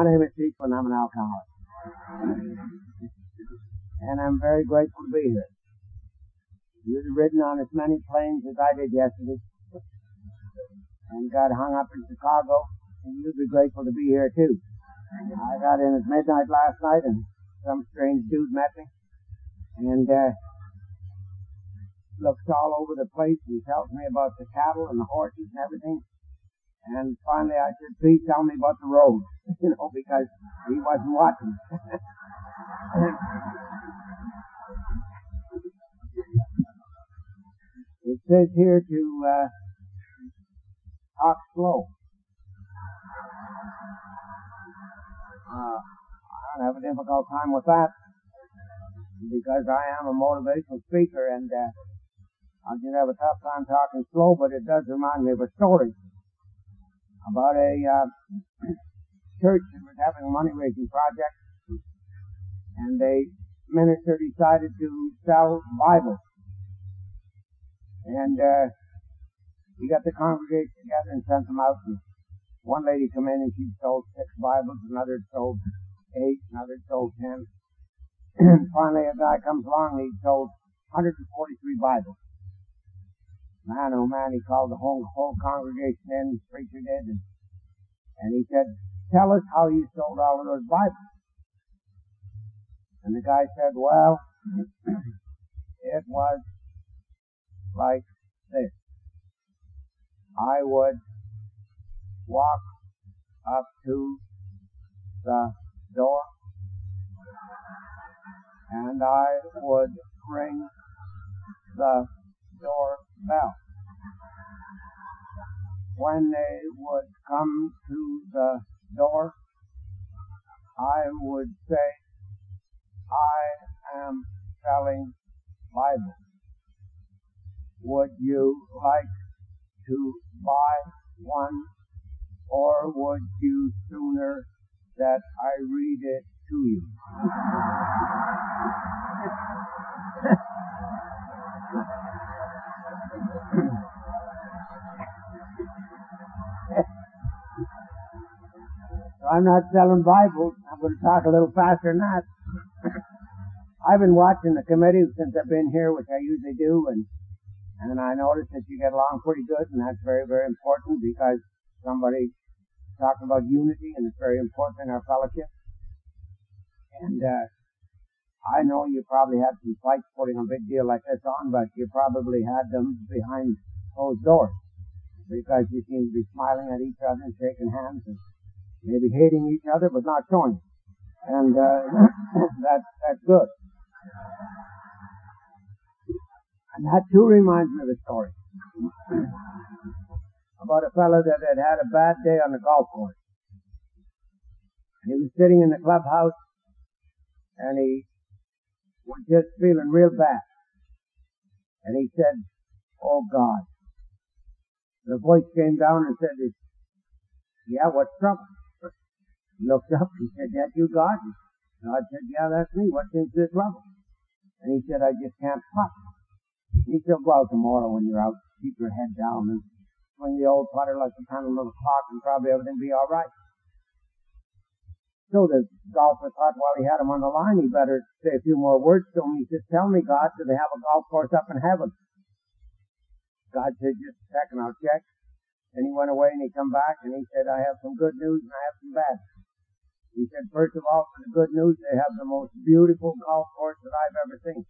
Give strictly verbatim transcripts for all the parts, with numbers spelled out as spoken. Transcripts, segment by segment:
My name is Chief, and I'm an alcoholic. And I'm very grateful to be here. You'd have ridden on as many planes as I did yesterday, and got hung up in Chicago, and you'd be grateful to be here too. I got in at midnight last night, and some strange dude met me, and uh, looked all over the place and tells me about the cattle and the horses and everything. And finally I said, please tell me about the road, you know, because he wasn't watching. It says here to uh, talk slow. Uh, I don't have a difficult time with that, because I am a motivational speaker, and uh, I did have a tough time talking slow, but it does remind me of a story about a uh, church that was having a money-raising project, and a minister decided to sell Bibles. And uh, he got the congregation together and sent them out. And one lady came in and she sold six Bibles, another sold eight, another sold ten. And finally a guy comes along and he sold one hundred forty-three Bibles. Man, oh man, he called the whole whole congregation in, the preacher did, and, and he said, tell us how you sold all of those Bibles. And the guy said, well, it was like this. I would walk up to the door, and I would ring the door bell. When they would come to the door, I would say, I am selling Bibles. Would you like to buy one, or would you sooner that I read it to you? I'm not selling Bibles. I'm going to talk a little faster than that. I've been watching the committee since I've been here, which I usually do, and and I noticed that you get along pretty good, and that's very, very important, because somebody talking about unity, and it's very important in our fellowship. And uh, I know you probably had some fights putting a big deal like this on, but you probably had them behind closed doors, because you seem to be smiling at each other and shaking hands and maybe hating each other, but not showing it. And uh, that's, that's good. And that too reminds me of a story about a fellow that had had a bad day on the golf course. He was sitting in the clubhouse, and he was just feeling real bad. And he said, oh God. The voice came down and said, yeah, what's trouble? He looked up and said, that you, God? God said, yeah, that's me. What seems to be trouble? And he said, I just can't putt. He said, well, tomorrow when you're out, keep your head down and swing the old putter like the pendulum of a clock, and probably everything will be all right. So the golfer thought while he had him on the line, he better say a few more words to him. He said, tell me, God, do they have a golf course up in heaven? God said, just a second, I'll check. And he went away and he come back and he said, I have some good news and I have some bad. He said, first of all, for the good news, they have the most beautiful golf course that I've ever seen.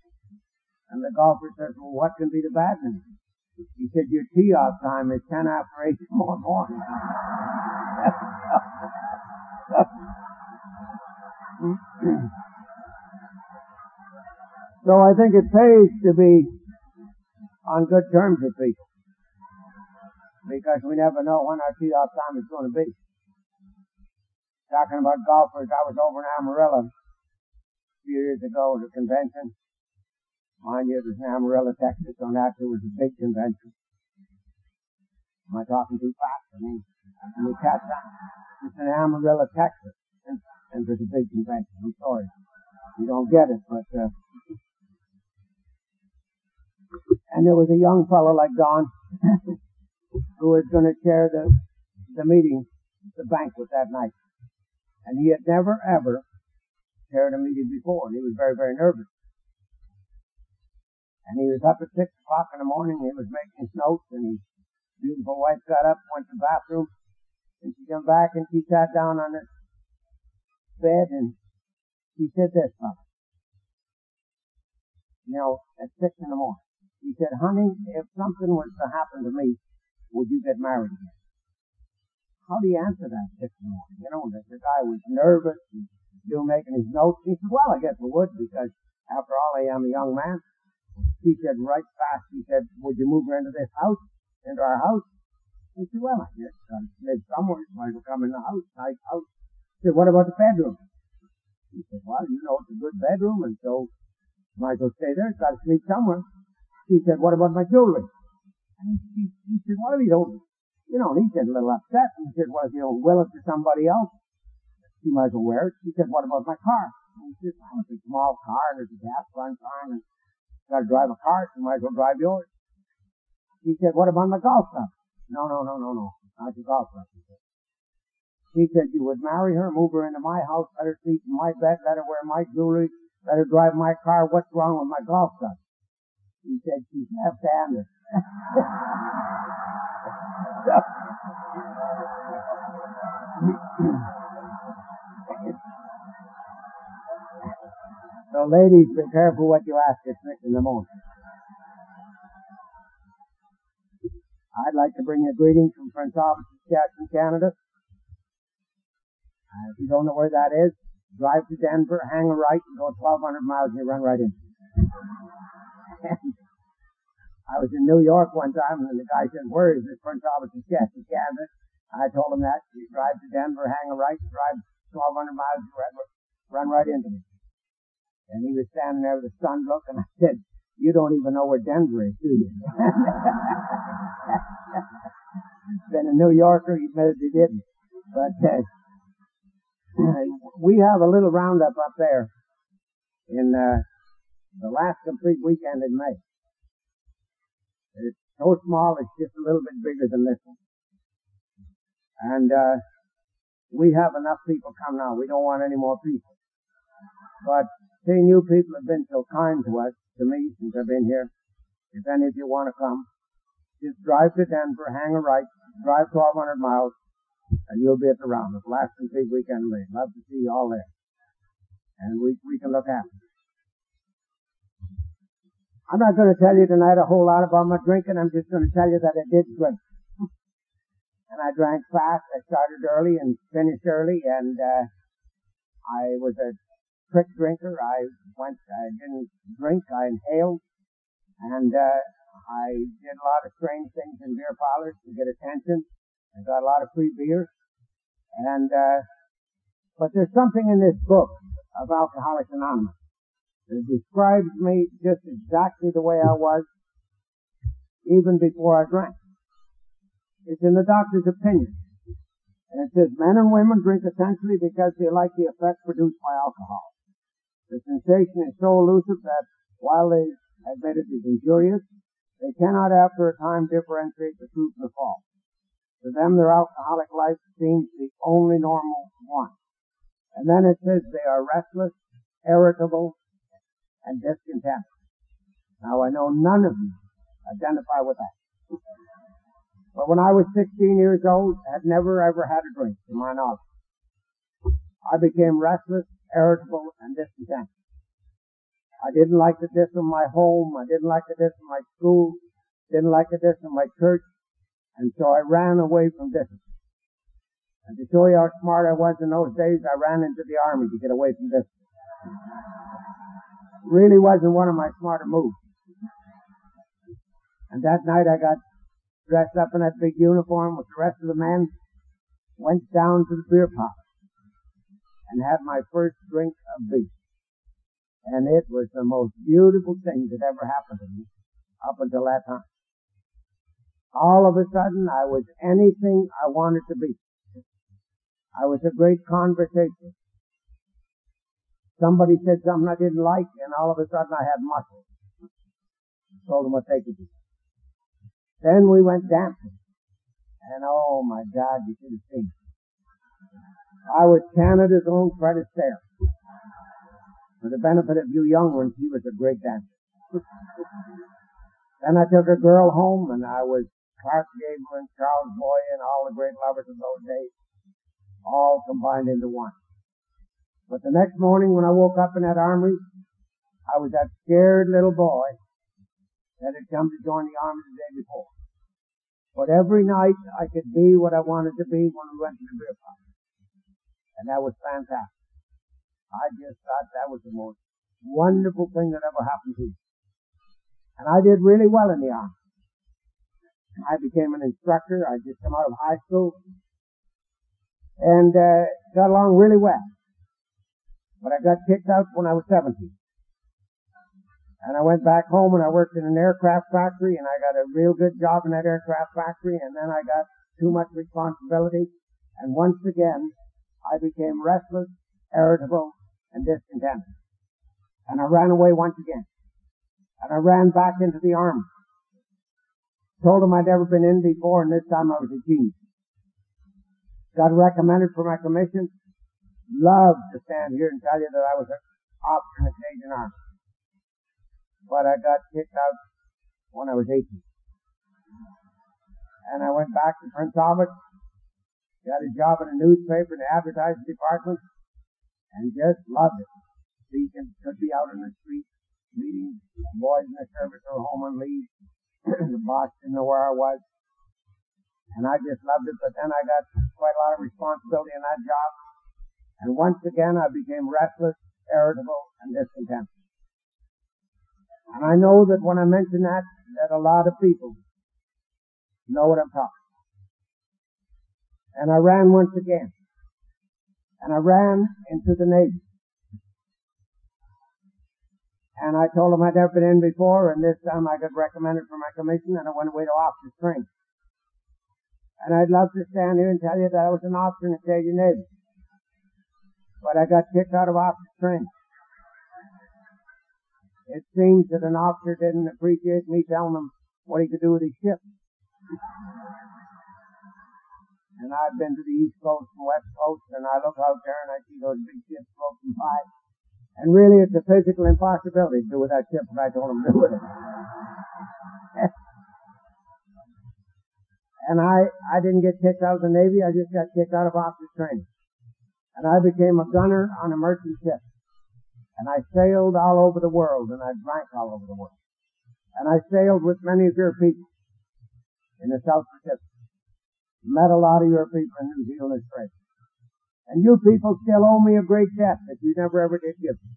And the golfer says, well, what can be the bad news? He said, your tee-off time is ten after eight tomorrow morning. So I think it pays to be on good terms with people, because we never know when our tee-off time is going to be. Talking about golfers, I was over in Amarillo a few years ago at a convention. Mind you, it was in Amarillo, Texas, so naturally it was a big convention. Am I talking too fast? I mean, can you catch that? It's in Amarillo, Texas, and, and it's a big convention. I'm sorry. You don't get it, but... Uh, and there was a young fellow like Don who was going to share the, the meeting, the banquet that night. And he had never, ever chaired a meeting before, and he was very, very nervous. And he was up at six o'clock in the morning, and he was making his notes, and his beautiful wife got up, went to the bathroom, and she came back, and she sat down on his bed, and she said this, honey. You know, at six in the morning. He said, honey, if something was to happen to me, would you get married again? How do you answer that this morning? You know, the, the guy was nervous and still making his notes. He said, well, I guess I would, because after all, I am a young man. He said, right fast, he said, would you move her into this house, into our house? I said, well, I guess I live somewhere, so I will come in the house, nice house. He said, what about the bedroom? He said, well, you know, it's a good bedroom, and so might as well stay there, it's got to sleep somewhere. He said, what about my jewelry? And he, he, he said, what if you don't? You know, and he said, a little upset. He said, well, if you don't will it to somebody else, you might as well wear it. He said, what about my car? And he said, well, it's a small car, and there's a gas line time, and you got to drive a car, so you might as well drive yours. He said, what about my golf club? No, no, no, no, no. Not your golf club, he said. He said, you would marry her, move her into my house, let her sleep in my bed, let her wear my jewelry, let her drive my car. What's wrong with my golf club? He said, she's left-handed. So, so ladies, be careful what you ask at six in the morning. I'd like to bring you a greeting from Prince Albert, Saskatchewan, Canada. Uh, if you don't know where that is, drive to Denver, hang a right, and go twelve hundred miles, and you run right into it. I was in New York one time, and the guy said, where is this Prince Albert, Saskatchewan, Canada? I told him that. You drive to Denver, hang a right, drive twelve hundred miles, you run right into me. And he was standing there with a sun look, and I said, you don't even know where Denver is, do you? Been a New Yorker, he admitted he didn't. But uh, we have a little roundup up there in uh, the last complete weekend in May. It's so small, it's just a little bit bigger than this one. And uh, we have enough people come now. We don't want any more people. But seeing you people have been so kind to us, to me, since I've been here, if any of you want to come, just drive to Denver, hang a right, drive twelve hundred miles, and you'll be at the roundup. Last and big weekend late. Love to see you all there. And we, we can look after you. I'm not going to tell you tonight a whole lot about my drinking. I'm just going to tell you that I did drink. And I drank fast. I started early and finished early. And uh, I was a trick drinker. I went. I didn't drink. I inhaled. And uh, I did a lot of strange things in beer parlors to get attention. I got a lot of free beer. And uh, but there's something in this book of Alcoholics Anonymous. It describes me just exactly the way I was even before I drank. It's in the doctor's opinion. And it says, men and women drink essentially because they like the effect produced by alcohol. The sensation is so elusive that while they admit it is injurious, they cannot after a time differentiate the truth from the false. To them, their alcoholic life seems the only normal one. And then it says they are restless, irritable, and discontent. Now, I know none of you identify with that. But when I was sixteen years old, I had never, ever had a drink, to my knowledge. I became restless, irritable, and discontent. I didn't like the discipline of my home. I didn't like the discipline of my school. Didn't like the discipline of my church. And so I ran away from discipline. And to show you how smart I was in those days, I ran into the army to get away from discipline. Really wasn't one of my smarter moves. And that night I got dressed up in that big uniform with the rest of the men, went down to the beer pub, and had my first drink of beer. And it was the most beautiful thing that ever happened to me up until that time. All of a sudden I was anything I wanted to be. I was a great conversationalist. Somebody said something I didn't like, and all of a sudden I had muscle. I told them what they could do. Then we went dancing. And oh my God, you should have seen. I was Canada's own Fred Astaire. For the benefit of you young ones, he was a great dancer. Then I took a girl home, and I was Clark Gable and Charles Boyer and all the great lovers of those days, all combined into one. But the next morning when I woke up in that armory, I was that scared little boy that had come to join the army the day before. But every night I could be what I wanted to be when we went to the beer pub. And that was fantastic. I just thought that was the most wonderful thing that ever happened to me. And I did really well in the army. I became an instructor. I just come out of high school and uh, got along really well. But I got kicked out when I was seventeen. And I went back home and I worked in an aircraft factory, and I got a real good job in that aircraft factory, and then I got too much responsibility, and once again I became restless, irritable, and discontented. And I ran away once again. And I ran back into the army. Told them I'd never been in before, and this time I was a genius. Got recommended for my commission. Loved to stand here and tell you that I was an officer in the Canadian Army. But I got kicked out when I was eighteen. And I went back to Prince Albert, got a job in a newspaper in the advertising department, and just loved it. Speaking, could be out in the street, meeting boys in the service or home on leave. The boss didn't know where I was, and I just loved it. But then I got quite a lot of responsibility in that job, and once again I became restless, irritable, and discontented. And I know that when I mention that, that a lot of people know what I'm talking about. And I ran once again, and I ran into the Navy. And I told them I'd never been in before, and this time I got recommended for my commission, and I went away to officer's training. And I'd love to stand here and tell you that I was an officer in the Canadian Navy. But I got kicked out of officer's training. It seems that an officer didn't appreciate me telling him what he could do with his ship. And I've been to the East Coast and West Coast, and I look out there and I see those big ships floating by. And really, it's a physical impossibility to do with that ship, and I told him to do with it. And I, I didn't get kicked out of the Navy, I just got kicked out of officer training. And I became a gunner on a merchant ship. And I sailed all over the world, and I drank all over the world. And I sailed with many of your people in the South Pacific. Met a lot of your people in New Zealand and Australia. And you people still owe me a great debt that you never ever did give me.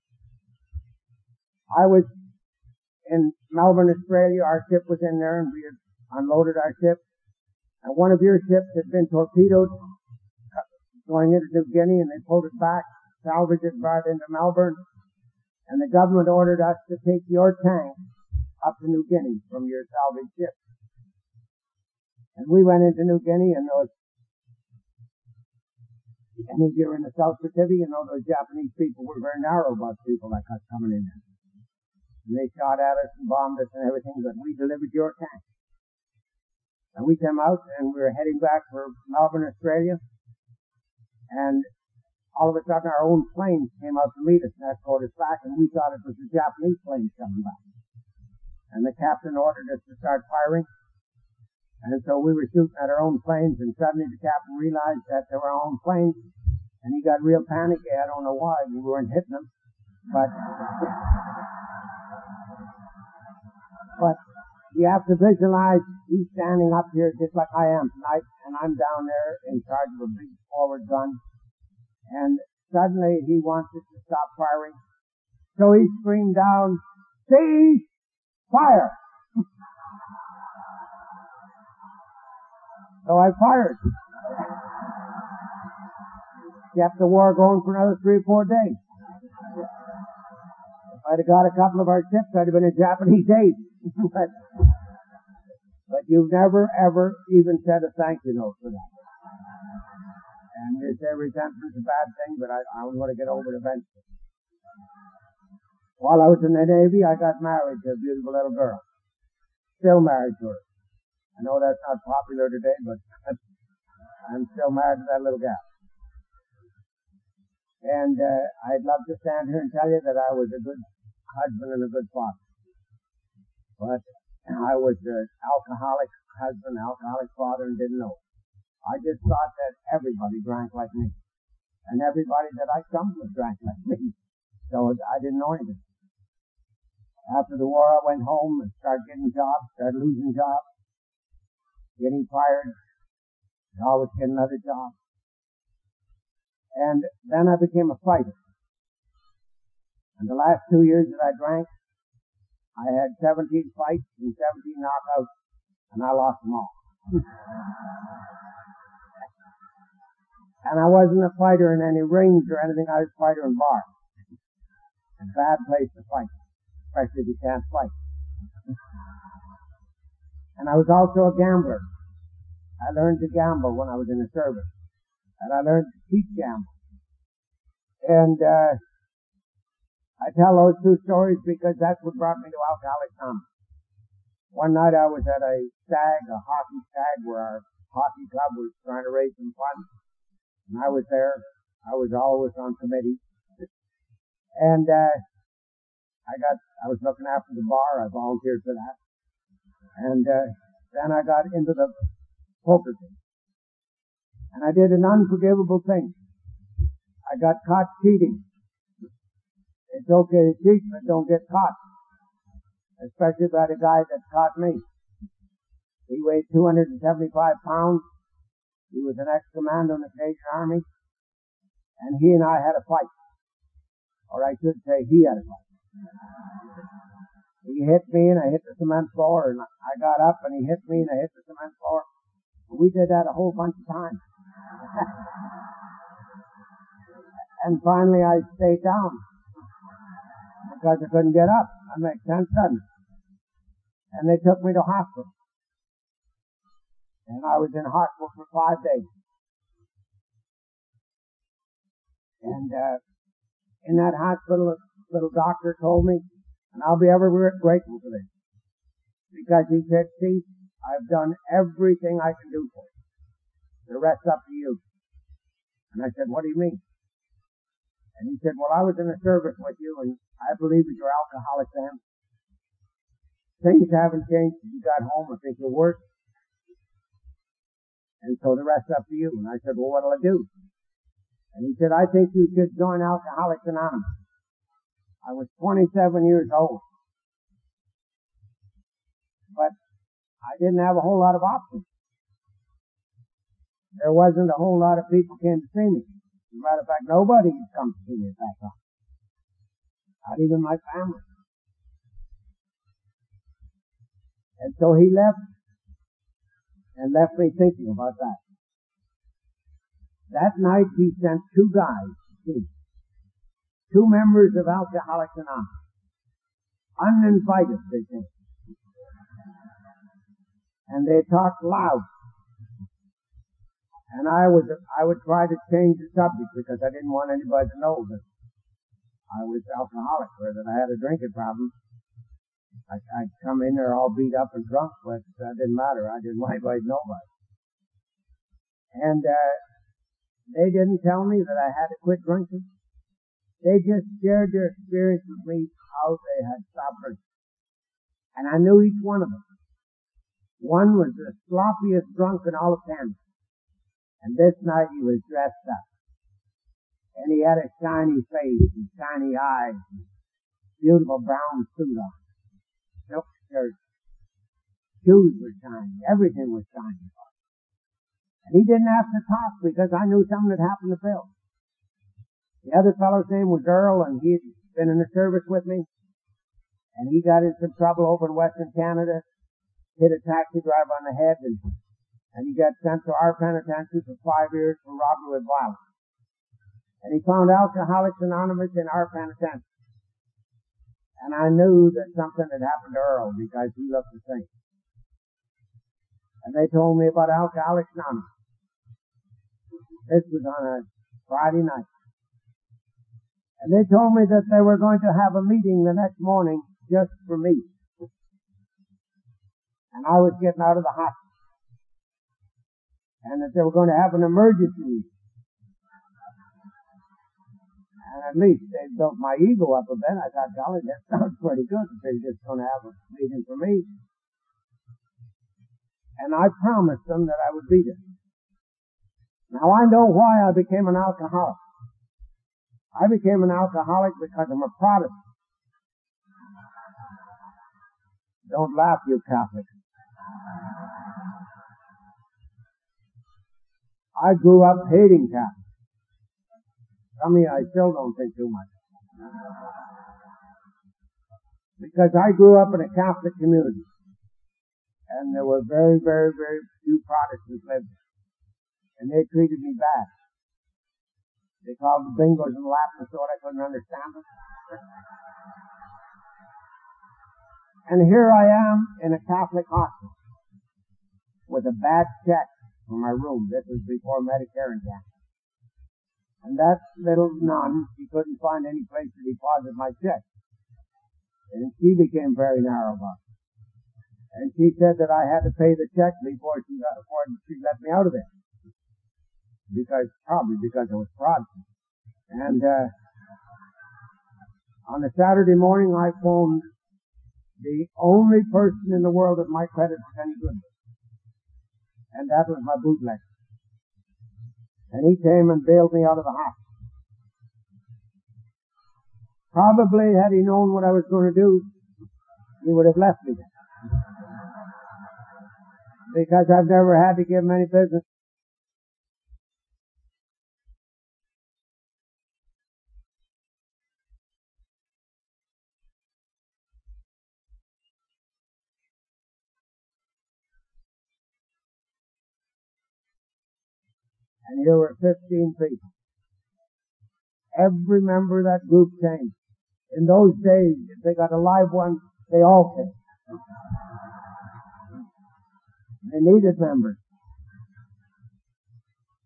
I was in Melbourne, Australia. Our ship was in there, and we had unloaded our ship. And one of your ships had been torpedoed going into New Guinea, and they pulled it back, salvaged it, brought it into Melbourne. And the government ordered us to take your tank up to New Guinea from your salvaged ship. And we went into New Guinea, and those And if you're in the South Pacific, you know those Japanese people were very narrow about people like us coming in there. And they shot at us and bombed us and everything, but we delivered your tank. And we came out and we were heading back for Melbourne, Australia. And all of a sudden our own planes came out to meet us and escorted us back, and we thought it was the Japanese planes coming back. And the captain ordered us to start firing. And so we were shooting at our own planes, and suddenly the captain realized that they were our own planes, and he got real panicky. I don't know why, we weren't hitting them, but but you have to visualize he's standing up here just like I am tonight, and I'm down there in charge of a big forward gun, and suddenly he wants us to stop firing, so he screamed down, "Cease fire!" So I fired. Kept the war going for another three or four days. If I'd have got a couple of our ships, I'd have been a Japanese aide. but, but you've never, ever even said a thank you note for that. And they say resentment's a bad thing, but I, I'm going to get over it eventually. While I was in the Navy, I got married to a beautiful little girl. Still married to her. I know that's not popular today, but I'm still married to that little gal. And uh, I'd love to stand here and tell you that I was a good husband and a good father. But I was an alcoholic husband, alcoholic father, and didn't know. I just thought that everybody drank like me. And everybody that I come with drank like me. So I didn't know anything. After the war, I went home and started getting jobs, started losing jobs, getting fired, and always getting another job. And then I became a fighter. And the last two years that I drank, I had seventeen fights and seventeen knockouts, and I lost them all. And I wasn't a fighter in any rings or anything. I was a fighter in bars. A bad place to fight, especially if you can't fight. And I was also a gambler. I learned to gamble when I was in the service. And I learned to teach gambling. And uh, I tell those two stories because that's what brought me to Alcoholics Anonymous. One night I was at a stag, a hockey stag, where our hockey club was trying to raise some funds. And I was there. I was always on committee. And uh, I got, I was looking after the bar. I volunteered for that. And uh, then I got into the poker game. And I did an unforgivable thing. I got caught cheating. It's okay to cheat, but don't get caught. Especially by the guy that caught me. He weighed two hundred seventy-five pounds. He was an ex-commando in the Canadian Army. And he and I had a fight. Or I should say he had a fight. He hit me and I hit the cement floor. And I got up and he hit me and I hit the cement floor. And we did that a whole bunch of times. And finally I stayed down because I couldn't get up. That makes sense, doesn't it? And they took me to hospital. And I was in hospital for five days. And uh, in that hospital, a little doctor told me, and I'll be ever grateful for this, because he said, "See, I've done everything I can do for you. The rest up to you." And I said, "What do you mean?" And he said, "Well, I was in a service with you, and I believe that you're alcoholic then. Things haven't changed since you got home. I think you're worse. And so the rest up to you." And I said, "Well, what'll I do?" And he said, "I think you should join Alcoholics Anonymous." I was twenty-seven years old. But I didn't have a whole lot of options. There wasn't a whole lot of people came to see me. As a matter of fact, nobody had come to see me at that time. Not even my family. And so he left, and left me thinking about that. That night he sent two guys to see me. Two members of Alcoholics Anonymous. Uninvited, they came. And they talked loud. And I was, I would try to change the subject because I didn't want anybody to know that I was alcoholic or that I had a drinking problem. I, I'd come in there all beat up and drunk, but that didn't matter. I didn't want anybody to know about it. And uh, they didn't tell me that I had to quit drinking. They just shared their experience with me, how they had stopped drinking. And I knew each one of them. One was the sloppiest drunk in all of Canada. And this night he was dressed up. And he had a shiny face and shiny eyes and beautiful brown suit on. Silk shirt. Shoes were shiny. Everything was shiny. And he didn't have to talk because I knew something had happened to Bill. The other fellow's name was Earl, and he'd been in the service with me. And he got in some trouble over in Western Canada. Hit a taxi driver on the head, and, and he got sent to our penitentiary for five years for robbery with violence. And he found Alcoholics Anonymous in our penitentiary. And I knew that something had happened to Earl because he looked the same. And they told me about Alcoholics Anonymous. This was on a Friday night. And they told me that they were going to have a meeting the next morning just for me. And I was getting out of the hospital. And that they were going to have an emergency. And at least they built my ego up a bit. I thought, golly, that sounds pretty good if they're just going to have a meeting for me. And I promised them that I would be there. Now I know why I became an alcoholic. I became an alcoholic because I'm a Protestant. Don't laugh, you Catholics. I grew up hating Catholics. Some of you, I still don't think too much. Because I grew up in a Catholic community. And there were very, very, very few Protestants lived there. And they treated me bad. They called the bingos and Latin so I couldn't understand them. And here I am in a Catholic hospital with a bad check for my room. This was before Medicare and tax. And that little nun, she couldn't find any place to deposit my check. And she became very narrow about it. And she said that I had to pay the check before she got, before she let me out of it. Because, probably because I was Protestant. And, uh, on a Saturday morning I phoned the only person in the world that my credit was any good with. And that was my bootlegger. And he came and bailed me out of the hospital. Probably had he known what I was going to do, he would have left me there. Because I've never had to give him any business. And here were fifteen people. Every member of that group came. In those days, if they got a live one, they all came. They needed members.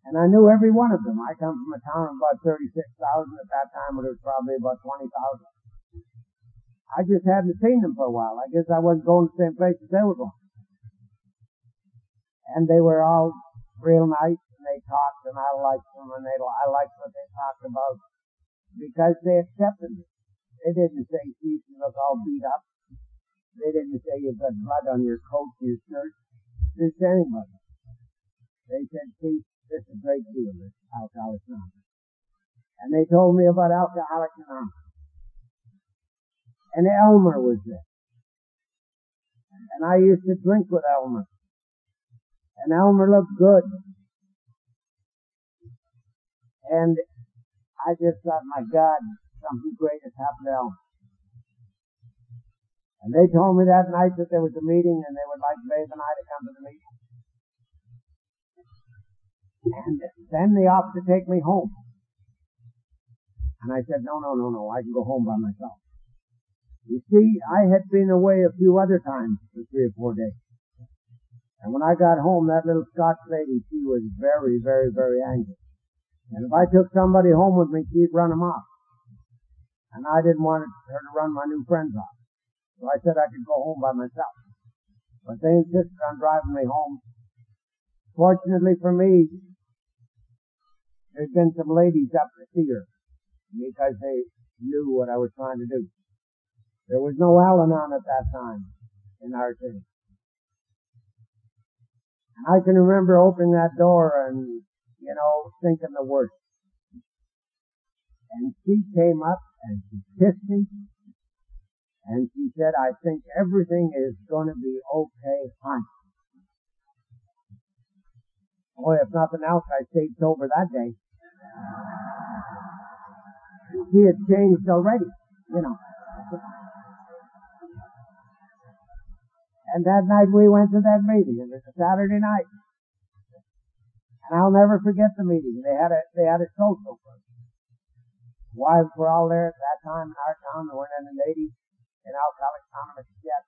And I knew every one of them. I come from a town of about thirty-six thousand. At that time, it was probably about twenty thousand. I just hadn't seen them for a while. I guess I wasn't going to the same place as they were going. And they were all real nice. They talked, and I liked them, and they, I liked what they talked about, because they accepted me. They didn't say, geez, you look all beat up. They didn't say, you've got blood on your coat, your shirt. They didn't say anybody. They said, see, this is a great deal, this Alcoholics Anonymous. And they told me about Alcoholics Anonymous. And Elmer was there. And I used to drink with Elmer. And Elmer looked good. And I just thought, my God, something great has happened to Elmer. And they told me that night that there was a meeting and they would like Babe and I to come to the meeting. And then they opted to take me home. And I said, no, no, no, no, I can go home by myself. You see, I had been away a few other times for three or four days. And when I got home, that little Scotch lady, she was very, very, very angry. And if I took somebody home with me, she'd run them off. And I didn't want her to run my new friends off. So I said I could go home by myself. But they insisted on driving me home. Fortunately for me, there's been some ladies up to see her because they knew what I was trying to do. There was no Al-Anon at that time in our city. And I can remember opening that door and you know, thinking the worst. And she came up and she kissed me and she said, I think everything is going to be okay, honey. Boy, if nothing else, I stayed sober that day. She had changed already, you know. And that night we went to that meeting. It was a Saturday night. And I'll never forget the meeting. They had a they had a social first. Wives were all there at that time in our town. There weren't any ladies in Alcoholics Anonymous yet.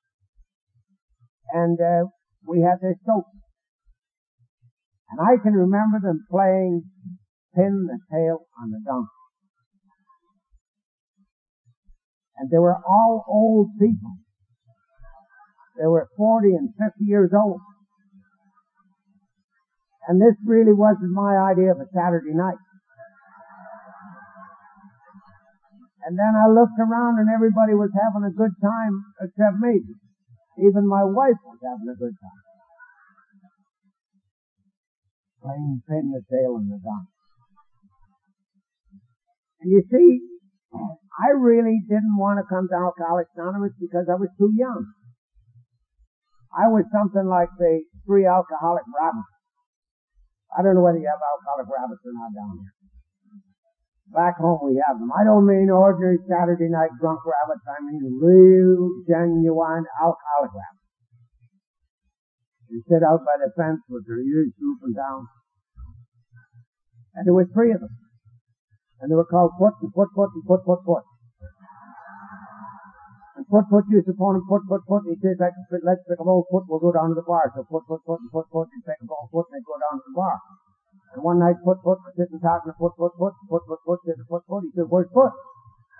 And uh, we had this social. And I can remember them playing Pin the Tail on the Donkey. And they were all old people. They were forty and fifty years old. And this really wasn't my idea of a Saturday night. And then I looked around and everybody was having a good time except me. Even my wife was having a good time. Plain Satan, the tail and the Donna. And you see, I really didn't want to come to Alcoholics Anonymous because I was too young. I was something like the three alcoholic rabbits. I don't know whether you have alcoholic rabbits or not down here. Back home we have them. I don't mean ordinary Saturday night drunk rabbits. I mean real, genuine alcoholic rabbits. They sit out by the fence with their ears drooping down. And there were three of them. And they were called foot and foot, foot and foot, foot, foot. And foot, foot used to phone him, foot, foot, foot. And he says, let's pick a ball, foot, we'll go down to the bar. So foot, foot, foot, and foot, foot, and pick a ball, foot, and they go down to the bar. And one night, foot, foot, was sitting talking to foot, foot, foot, foot, foot, foot, said foot, foot. He said, where's foot?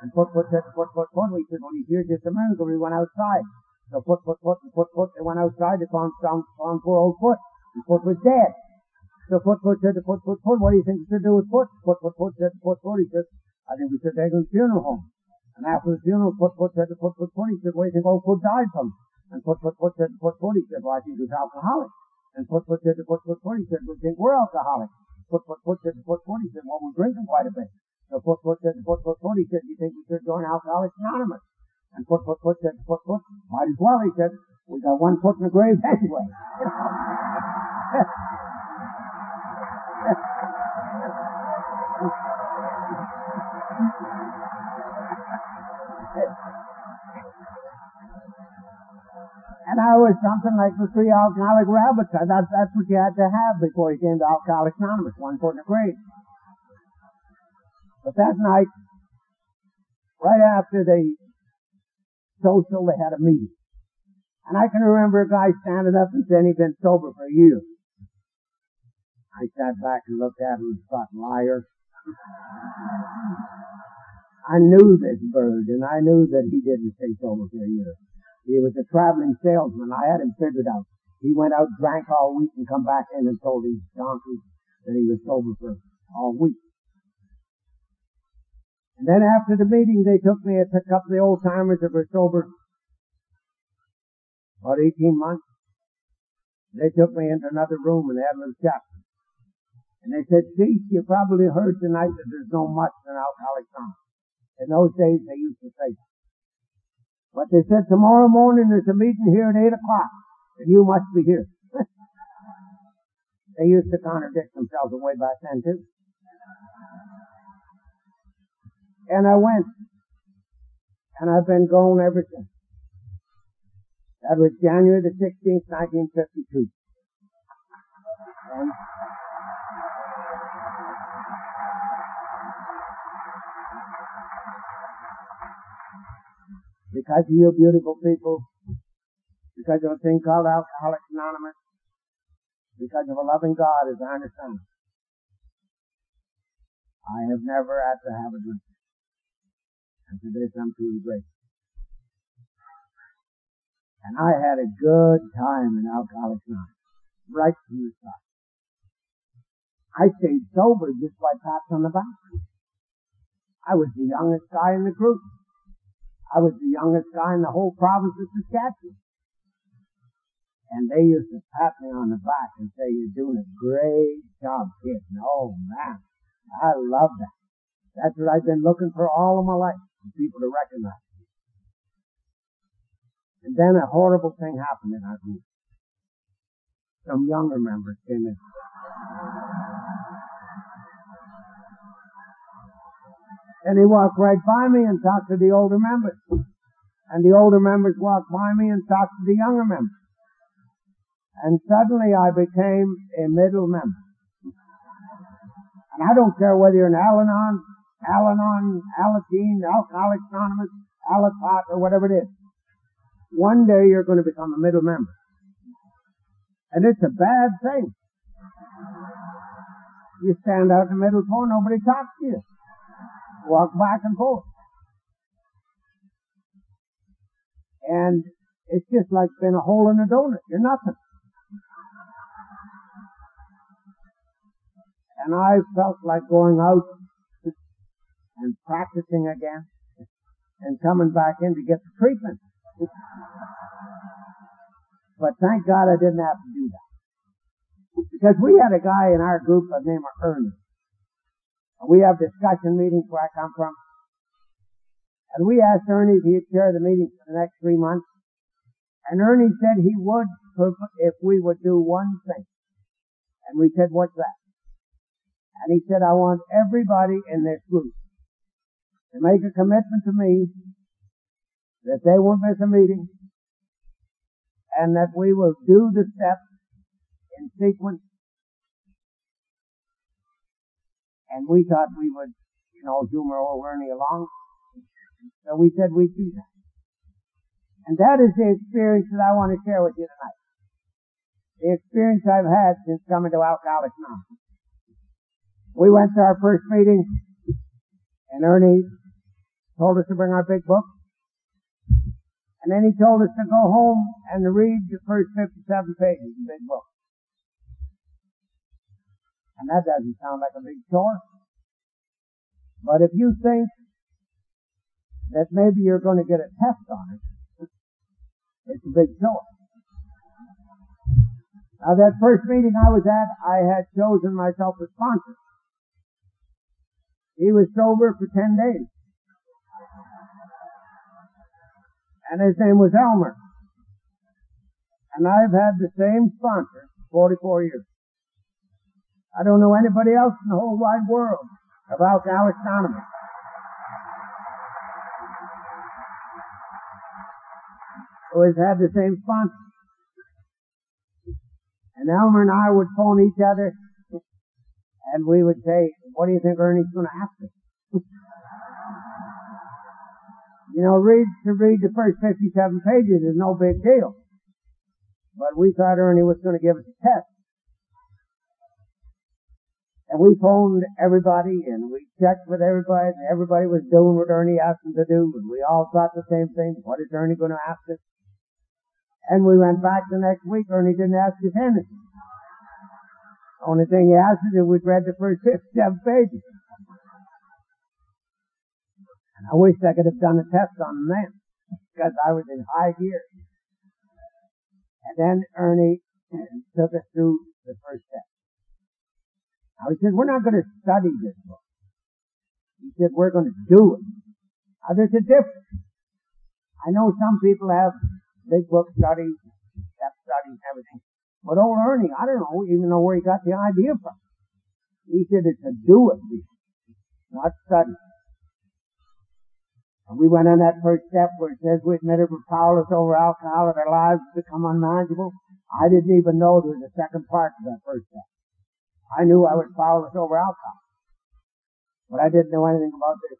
And foot, foot, said foot, foot, foot. He said, well, he's here just a minute ago. He went outside. So foot, foot, foot, and foot, foot. They went outside. They found, found, found poor old foot. And foot was dead. So foot, foot, said to foot, foot, foot, what do you think you should do with foot? Foot, foot, foot, said to foot, foot. He said, I think we should take him to the funeral home. And after the funeral, foot, foot, said to foot, foot, foot. He said, what do you think old foot died from? And foot, foot, foot, said to foot, foot. He said, well, I think he was alcoholic. And foot, foot, said to foot, foot, foot. He said, we think we're alcoholics. Foot, foot, foot, said to foot, foot. He said, well, we're drinking quite a bit. So foot, foot, said to foot, foot, foot. He said, you think we should join Alcoholics Anonymous? And foot, foot, foot, said to foot, foot. Might as well, he said. We got one foot in the grave anyway. And I was something like the three alcoholic rabbits. I thought that's what you had to have before you came to Alcoholics Anonymous, one foot in the grave. But that night, right after the social, they had a meeting. And I can remember a guy standing up and saying he'd been sober for years. I sat back and looked at him and thought, liar. I knew this bird, and I knew that he didn't stay sober for a year. He was a traveling salesman. I had him figured out. He went out, drank all week, and come back in and told his donkey that he was sober for all week. And then after the meeting, they took me and took up the old-timers that were sober about eighteen months. They took me into another room and had a little chat. And they said, see, you probably heard tonight that there's no much in Alcoholics Anonymous. In those days, they used to say that. But they said, tomorrow morning there's a meeting here at eight o'clock, and you must be here. They used to contradict themselves away back then, too. And I went, and I've been going ever since. That was January the sixteenth, nineteen fifty-two. And because of you beautiful people, because of a thing called Alcoholics Anonymous, because of a loving God, as I understand it, I have never had to have a drink. And today I'm truly grateful. And I had a good time in Alcoholics Anonymous, right from the start. I stayed sober just by pats on the back. I was the youngest guy in the group. I was the youngest guy in the whole province of Saskatchewan. And they used to pat me on the back and say, you're doing a great job, kid. And oh, man, I love that. That's what I've been looking for all of my life, for people to recognize me. And then a horrible thing happened in our group. Some younger members came in. And he walked right by me and talked to the older members. And the older members walked by me and talked to the younger members. And suddenly I became a middle member. And I don't care whether you're an Al-Anon, Al-Anon, Alateen, Alcoholics Anonymous, Alapot, or whatever it is. One day you're going to become a middle member. And it's a bad thing. You stand out in the middle floor, nobody talks to you. Walk back and forth. And it's just like being a hole in a donut. You're nothing. And I felt like going out and practicing again. and coming back in to get the treatment. But thank God I didn't have to do that. Because we had a guy in our group by the name of Ernie. We have discussion meetings where I come from. And we asked Ernie if he'd chair the meeting for the next three months. And Ernie said he would if we would do one thing. And we said, what's that? And he said, I want everybody in this group to make a commitment to me that they won't miss a meeting and that we will do the steps in sequence. And we thought we would, you know, humor old Ernie along. So we said we'd do that. And that is the experience that I want to share with you tonight. The experience I've had since coming to Alcoholics Anonymous. We went to our first meeting, and Ernie told us to bring our big book. And then he told us to go home and read the first fifty-seven pages of the big book. And that doesn't sound like a big chore. But if you think that maybe you're going to get a test on it, it's a big chore. Now, that first meeting I was at, I had chosen myself a sponsor. He was sober for ten days. And his name was Elmer. And I've had the same sponsor for forty-four years. I don't know anybody else in the whole wide world of Alcoholics Anonymous. Who has had the same sponsor. And Elmer and I would phone each other and we would say, what do you think Ernie's going to ask us? You know, read to read the first fifty-seven pages is no big deal. But we thought Ernie was going to give us a test. And we phoned everybody, and we checked with everybody, and everybody was doing what Ernie asked them to do, and we all thought the same thing. What is Ernie going to ask us? And we went back the next week. Ernie didn't ask us anything. The only thing he asked us is if we'd read the first fifty-seven pages. And I wish I could have done a test on him then, because I was in high gear. And then Ernie took us through the first step. Now, he said, we're not going to study this book. He said, we're going to do it. Now, there's a difference. I know some people have big book studies, step studies, everything. But old Ernie, I don't know, even know where he got the idea from. He said, it's a do-it, not study. And we went on that first step where it says we admitted we're powerless over alcohol and our lives become unmanageable. I didn't even know there was a second part to that first step. I knew I was powerless over alcohol. But I didn't know anything about this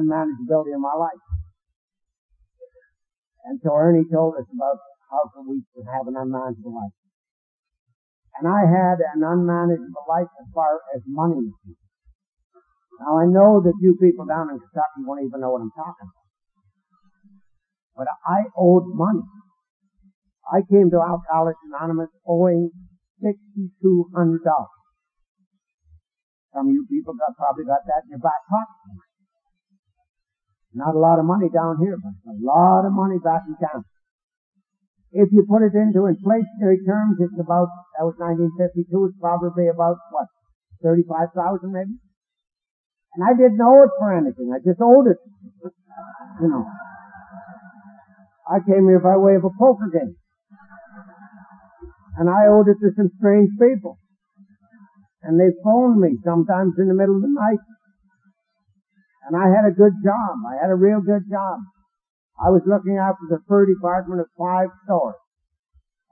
unmanageability in my life. And so Ernie told us about how we could have an unmanageable life. And I had an unmanageable life as far as money. Now I know that you people down in Kentucky won't even know what I'm talking about. But I owed money. I came to Alcoholics Anonymous owing six thousand two hundred dollars. Some of you people got, probably got that in your back pocket. Not a lot of money down here, but a lot of money back in town. If you put it into inflationary terms, it's about, that was nineteen fifty-two, it's probably about, what, thirty-five thousand maybe? And I didn't owe it for anything, I just owed it. You know. I came here by way of a poker game. And I owed it to some strange people. And they phoned me sometimes in the middle of the night. And I had a good job. I had a real good job. I was looking after the fur department of five stores.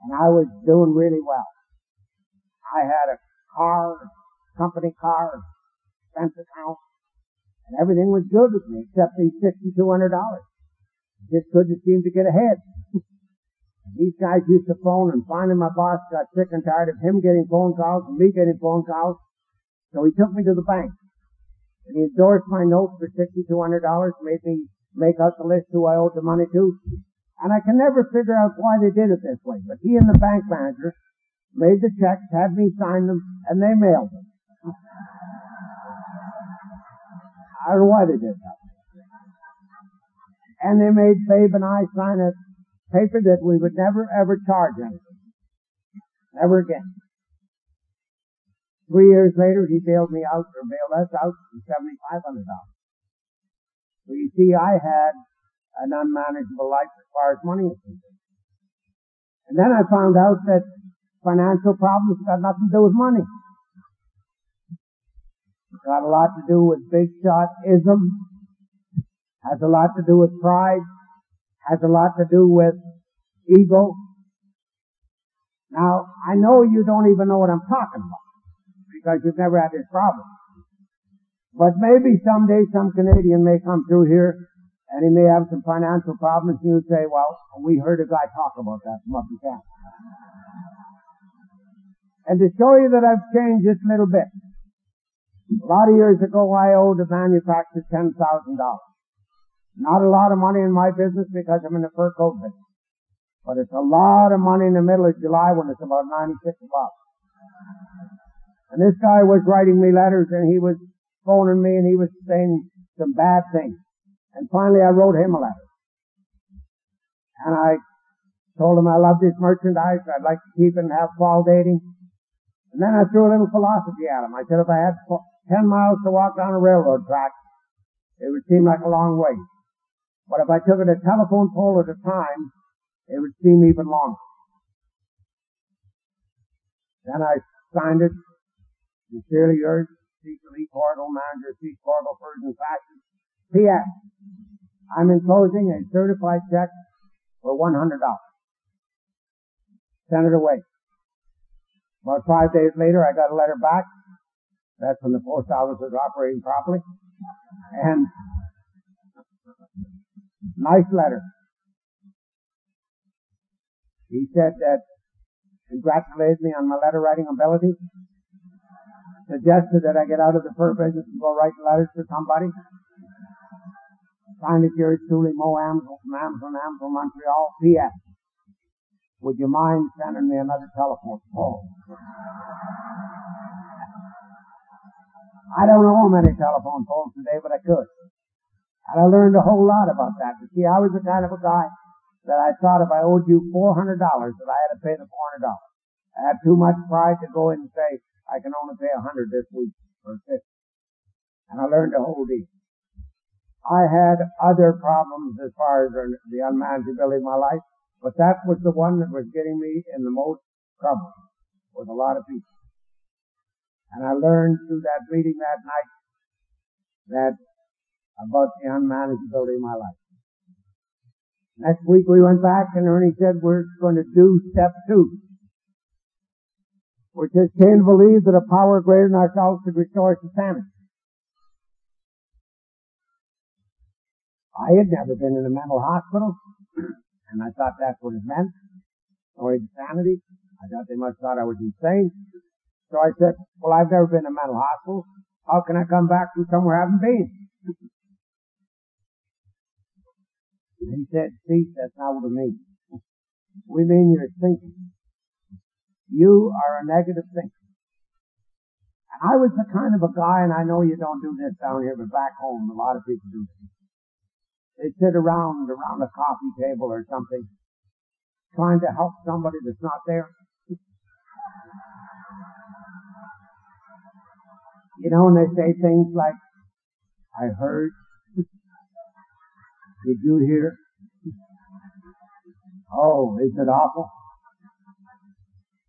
And I was doing really well. I had a car, company car, expense account. And everything was good with me except these six thousand two hundred dollars. Just couldn't seem to get ahead. These guys used to phone, and finally my boss got sick and tired of him getting phone calls and me getting phone calls. So he took me to the bank. And he endorsed my note for six thousand two hundred dollars, made me make out the list who I owed the money to. And I can never figure out why they did it this way. But he and the bank manager made the checks, had me sign them, and they mailed them. I don't know why they did that. and they made Babe and I sign a paper that we would never, ever charge him. Never again. Three years later, he bailed me out, or bailed us out, for seven thousand five hundred dollars. So you see, I had an unmanageable life as far as money is concerned. And then I found out that financial problems got nothing to do with money. It's got a lot to do with big shot-ism, has a lot to do with pride, has a lot to do with ego. Now, I know you don't even know what I'm talking about, because you've never had this problem. But maybe someday some Canadian may come through here, and he may have some financial problems, and you'll say, well, we heard a guy talk about that from up in town. And to show you that I've changed just a little bit, a lot of years ago, I owed a manufacturer ten thousand dollars. Not a lot of money in my business because I'm in the fur coat business. But it's a lot of money in the middle of July when it's about ninety-six above. And this guy was writing me letters, and he was phoning me, and he was saying some bad things. And finally, I wrote him a letter. And I told him I love this merchandise. I'd like to keep it and have fall dating. And then I threw a little philosophy at him. I said if I had ten miles to walk down a railroad track, it would seem like a long way. But if I took it a telephone pole at a time, it would seem even longer. Then I signed it. Sincerely yours, Steve Lee Cordial, manager of Steve Cordial, Furs and Fashions. P S I'm enclosing a certified check for one hundred dollars. Send it away. About five days later, I got a letter back. That's when the post office was operating properly. And nice letter. He said that, congratulated me on my letter writing ability, suggested that I get out of the fur business and go write letters to somebody. Signed it yours truly, Mo Amsel from Amsel and Amsel, Montreal. P S Would you mind sending me another telephone call? I don't know how many telephone poles today, but I could. And I learned a whole lot about that. You see, I was the kind of a guy that I thought if I owed you four hundred dollars, that I had to pay the four hundred dollars. I had too much pride to go in and say, I can only pay one hundred dollars this week or fifty dollars. And I learned a whole deal. I had other problems as far as the unmanageability of my life, but that was the one that was getting me in the most trouble with a lot of people. And I learned through that meeting that night that about the unmanageability of my life. Next week we went back and Ernie said we're going to do step two. We just came to believe that a power greater than ourselves could restore sanity. I had never been in a mental hospital, and I thought that's what it meant, restoring sanity. I thought they must have thought I was insane. So I said, well, I've never been in a mental hospital. How can I come back from somewhere I haven't been? He said, see, that's not what we mean. We mean you're thinking. You are a negative thinker. And I was the kind of a guy, and I know you don't do this down here, but back home, a lot of people do this. They sit around, around a coffee table or something, trying to help somebody that's not there. You know, and they say things like, I heard, did you hear? Oh, isn't it awful?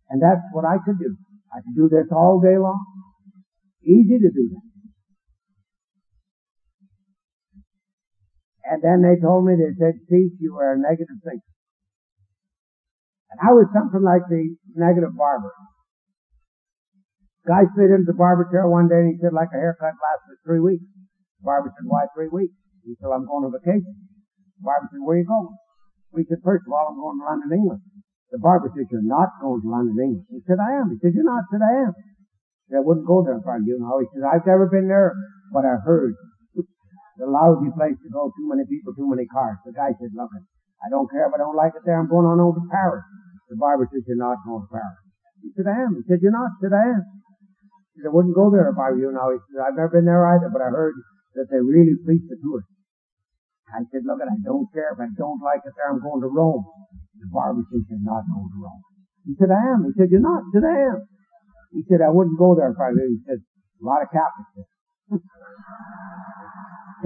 And that's what I could do. I could do this all day long. Easy to do that. And then they told me, they said, Steve, you are a negative thinker. And I was something like the negative barber. Guy slid into the barber chair one day and he said, like a haircut lasted three weeks. The barber said, why three weeks? He said, I'm going on vacation. The barber said, where are you going? He said, first of all, I'm going to London, England. The barber said, you're not going to London, England. He said, I am. He said, you're not. He said, I am. He said, I wouldn't go there if I knew how. He said, I've never been there, but I heard. It's a lousy place to go. Too many people, too many cars. The guy said, look, I don't care if I don't like it there. I'm going on over to Paris. The barber said, you're not going to Paris. He said, I am. He said, you're not. He said, I am. He said, I wouldn't go there if I were you now. He said, I've never been there either, but I heard that they really fleece the tourists. I said, look, I don't care. If I don't like it there, I'm going to Rome. The barber said, you're not going to Rome. He said, I am. He said, you're not. He said, I am. He said, I wouldn't go there if I lived. He said, a lot of Catholics there. The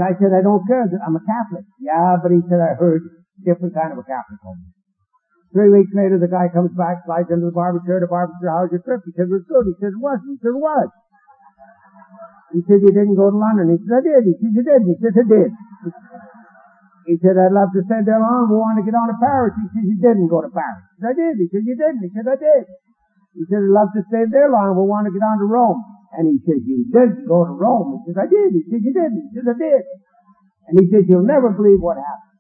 guy said, I don't care. I'm a Catholic. Yeah, but he said, I heard different kind of a Catholic home. Three weeks later, the guy comes back, slides into the barber chair. The barber said, how's your trip? He said, it was good. He said, it wasn't. He said, it was. He said, you didn't go to London. He said, I did. He said, you did. He said, I did. He said, I'd love to stay there long. We want to get on to Paris. He said, you didn't go to Paris. He said, I did. He said, you didn't. He said, I did. He said, I'd love to stay there long. We want to get on to Rome. And he said, you did go to Rome. He said, I did. He said, you didn't. He said, I did. And he said, you'll never believe what happened.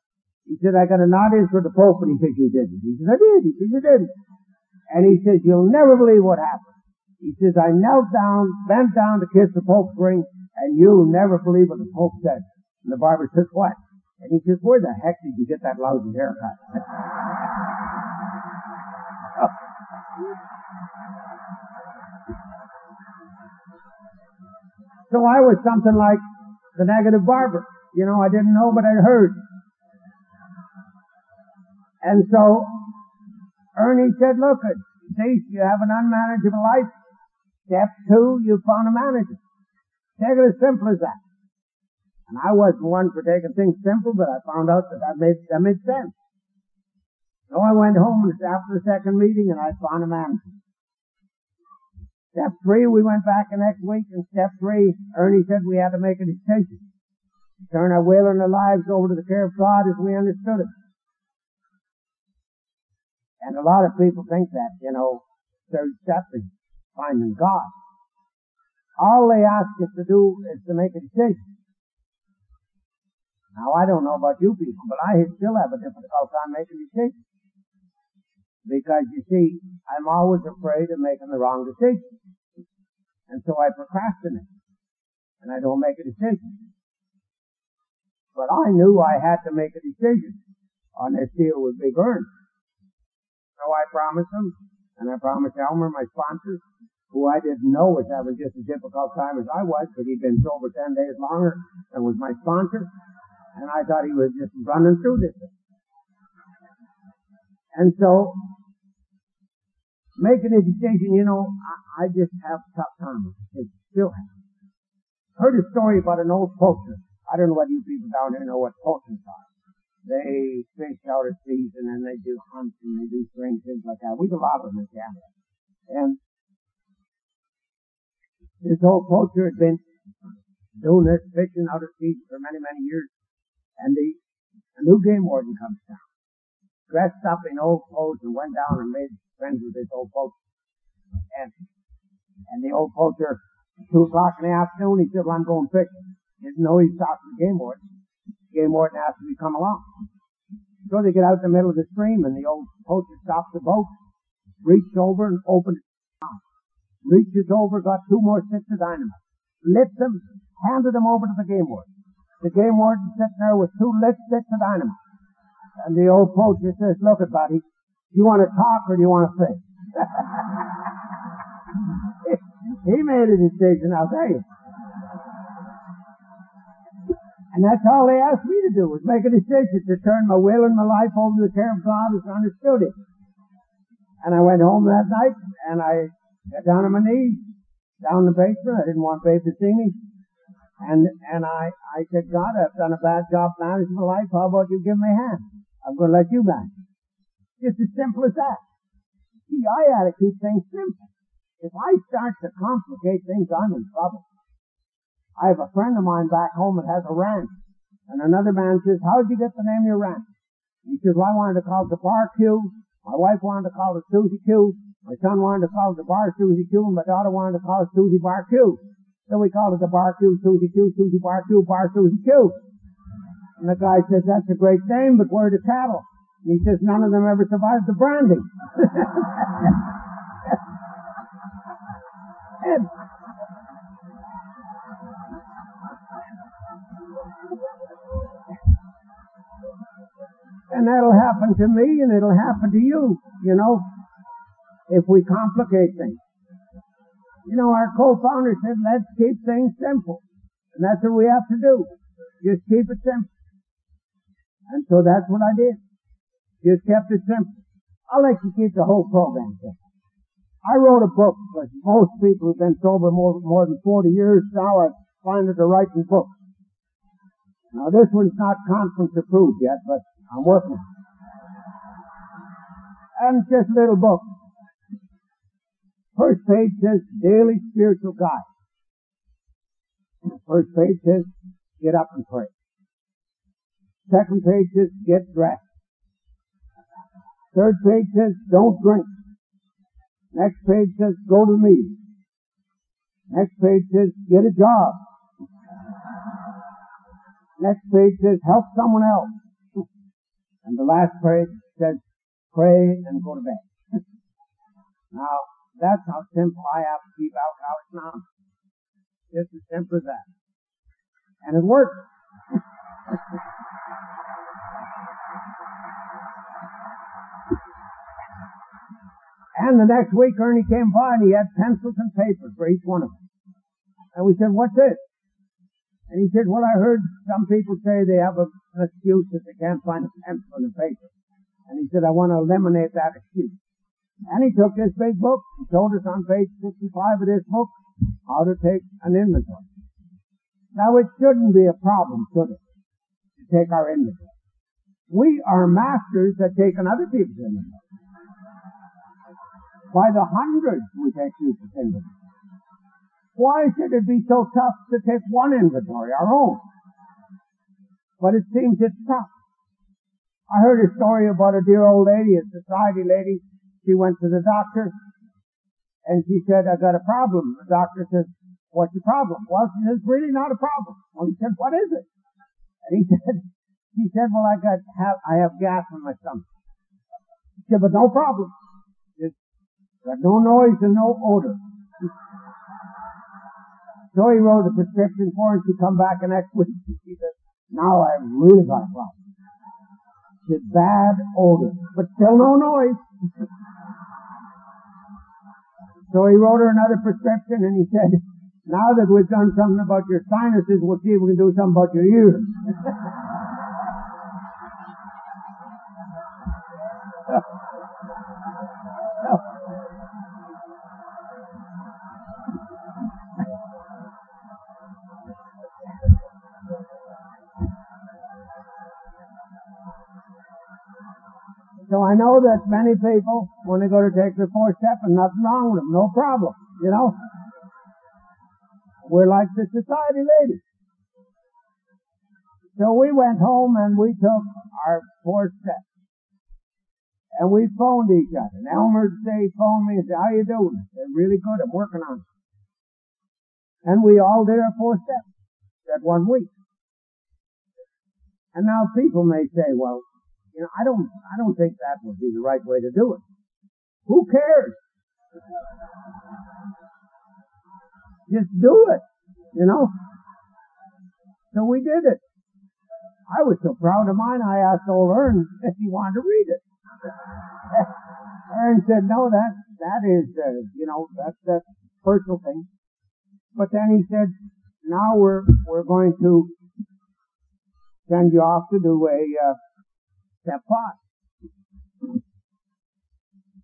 He said, I got an audience with the Pope, and he said, you didn't. He said, I did. He said, you didn't. And he says, you'll never believe what happened. He says, I knelt down, bent down to kiss the Pope's ring, and you'll never believe what the Pope said. And the barber says, what? And he says, where the heck did you get that lousy haircut? Oh. So I was something like the negative barber. You know, I didn't know, but I heard. And so Ernie said, look, Steve, you have an unmanageable life. Step two, you found a manager. Take it as simple as that. And I wasn't one for taking things simple, but I found out that that made, that made sense. So I went home after the second meeting and I found a manager. Step three, we went back the next week, and step three, Ernie said we had to make a decision. Turn our will and our lives over to the care of God as we understood it. And a lot of people think that, you know, third step is finding God. All they ask us to do is to make a decision. Now, I don't know about you people, but I still have a difficult time making decisions. Because, you see, I'm always afraid of making the wrong decision. And so I procrastinate. And I don't make a decision. But I knew I had to make a decision on this deal with Big Earn. So I promised him, and I promised Elmer, my sponsor, who I didn't know was having just as difficult time as I was, but he'd been sober ten days longer and was my sponsor, and I thought he was just running through this thing. And so, making a decision, you know, I, I just have tough time. It still happens. Heard a story about an old poacher. I don't know what you people down here know what poachers are. They fish out at seas, and then they do hunts, and they do strange things like that. We've a lot of them in Canada. And this old poacher had been doing this, fishing out at seas for many, many years. And the a new game warden comes down, dressed up in old clothes, and went down and made friends with this old poacher. And and the old poacher, at two o'clock in the afternoon, he said, well, I'm going fishing. He didn't know he's talking to the game warden. Game warden asked me to come along. So they get out in the middle of the stream, and the old poacher stops the boat, reaches over and opens it down. Reaches over, got two more sticks of dynamite, lit them, handed them over to the game warden. The game warden sitting there with two lit sticks of dynamite. And the old poacher says, look at buddy, do you want to talk or do you want to fish? He made a decision, I'll tell you. And that's all they asked me to do, was make a decision to turn my will and my life over to the care of God as I understood it. And I went home that night, and I got down on my knees, down in the basement. I didn't want Babe to see me. And and I, I said, God, I've done a bad job managing my life. How about you give me a hand? I'm going to let you manage. Just as simple as that. See, I ought to keep things simple. If I start to complicate things, I'm in trouble. I have a friend of mine back home that has a ranch. And another man says, how'd you get the name of your ranch? He says, well, I wanted to call it the Bar Q. My wife wanted to call it Susie Q. My son wanted to call it the Bar Susie Q. And my daughter wanted to call it Susie Bar Q. So we called it the Bar Q, Susie Q, Susie Bar Q, Bar Susie Q. And the guy says, that's a great name, but where are the cattle? And he says, none of them ever survived the branding. and, And that'll happen to me, and it'll happen to you, you know, if we complicate things. You know, our co-founder said, let's keep things simple. And that's what we have to do. Just keep it simple. And so that's what I did. Just kept it simple. I like to keep the whole program simple. I wrote a book, but most people who've been sober more, more than forty years now are finding to writing books. Now this one's not conference approved yet, but I'm working. And just a little book. First page says Daily Spiritual Guide. And the first page says Get Up and Pray. Second page says Get Dressed. Third page says Don't Drink. Next page says, go to meetings. Next page says, get a job. Next page says, help someone else. And the last page says, pray and go to bed. Now, that's how simple I have to keep Alcoholics Anonymous. Just as simple as that. And it works. And the next week, Ernie came by, and he had pencils and paper for each one of them. And we said, what's this? And he said, well, I heard some people say they have a, an excuse that they can't find a pencil and a paper. And he said, I want to eliminate that excuse. And he took this big book and told us on page sixty-five of this book how to take an inventory. Now, it shouldn't be a problem, should it, to take our inventory? We are masters at taking other people's inventory. By the hundreds we take people's inventory. Why should it be so tough to take one inventory, our own? But it seems it's tough. I heard a story about a dear old lady, a society lady. She went to the doctor, and she said, I've got a problem. The doctor says, what's your problem? Well, she says, really not a problem. Well, he said, what is it? And he said, he said, well, I got, have, I have gas in my stomach. He said, but no problem. But no noise and no odor. So he wrote a prescription for her, and she come back the next week. She said, now I've really got a problem. She said, bad odor, but still no noise. So he wrote her another prescription, and he said, now that we've done something about your sinuses, we'll see if we can do something about your ears. So I know that many people, when they go to take their fourth step, and nothing wrong with them, no problem, you know. We're like the society lady. So we went home and we took our fourth step. And we phoned each other. And Elmer today phoned me and said, how you doing? I said, really good, I'm working on it. And we all did our fourth step that one week. And now people may say, well, You know, I don't, I don't think that would be the right way to do it. Who cares? Just do it, you know? So we did it. I was so proud of mine, I asked old Earn if he wanted to read it. Earn said, no, that, that is, uh, you know, that's, that's a personal thing. But then he said, now we're, we're going to send you off to do a, uh, step five.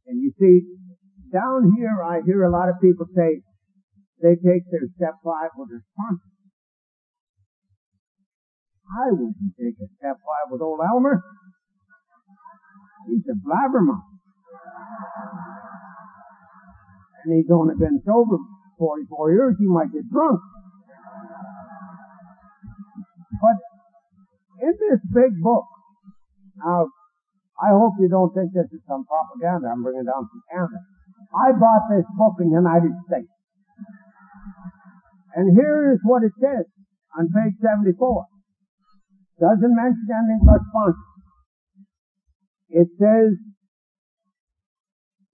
And you see, down here I hear a lot of people say they take their step five with their sponsor. I wouldn't take a step five with old Elmer. He's a blabbermouth. And he's only been sober forty-four years, he might get drunk. But in this big book, now, I hope you don't think this is some propaganda I'm bringing down from Canada. I bought this book in the United States. And here is what it says on page seventy-four. Doesn't mention anything but sponsors. It says,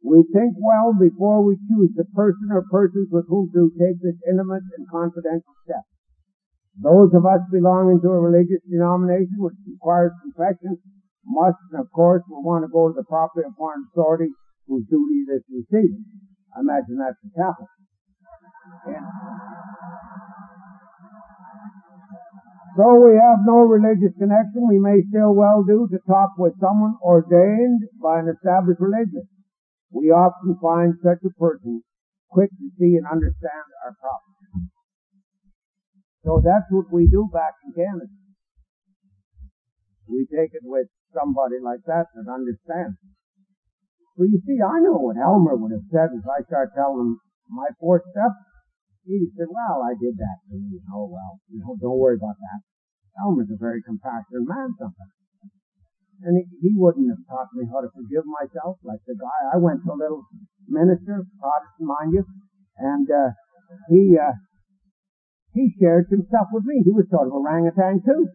we think well before we choose the person or persons with whom to take this intimate and confidential step. Those of us belonging to a religious denomination which requires confession must, and of course, will want to go to the property of foreign authority whose duty it is to receive it. I imagine that's the Catholic. Yeah. Though we have no religious connection, we may still well do to talk with someone ordained by an established religion. We often find such a person quick to see and understand our problems. So that's what we do back in Canada. We take it with somebody like that that understands. Well, you see, I know what Elmer would have said if I start telling him my fourth step. He said, well, I did that for you. Oh, well, you know, don't worry about that. Elmer's a very compassionate man sometimes. And he, he wouldn't have taught me how to forgive myself like the guy. I went to a little minister, Protestant, mind you, and uh, he uh, he shared some stuff with me. He was sort of orangutan, too.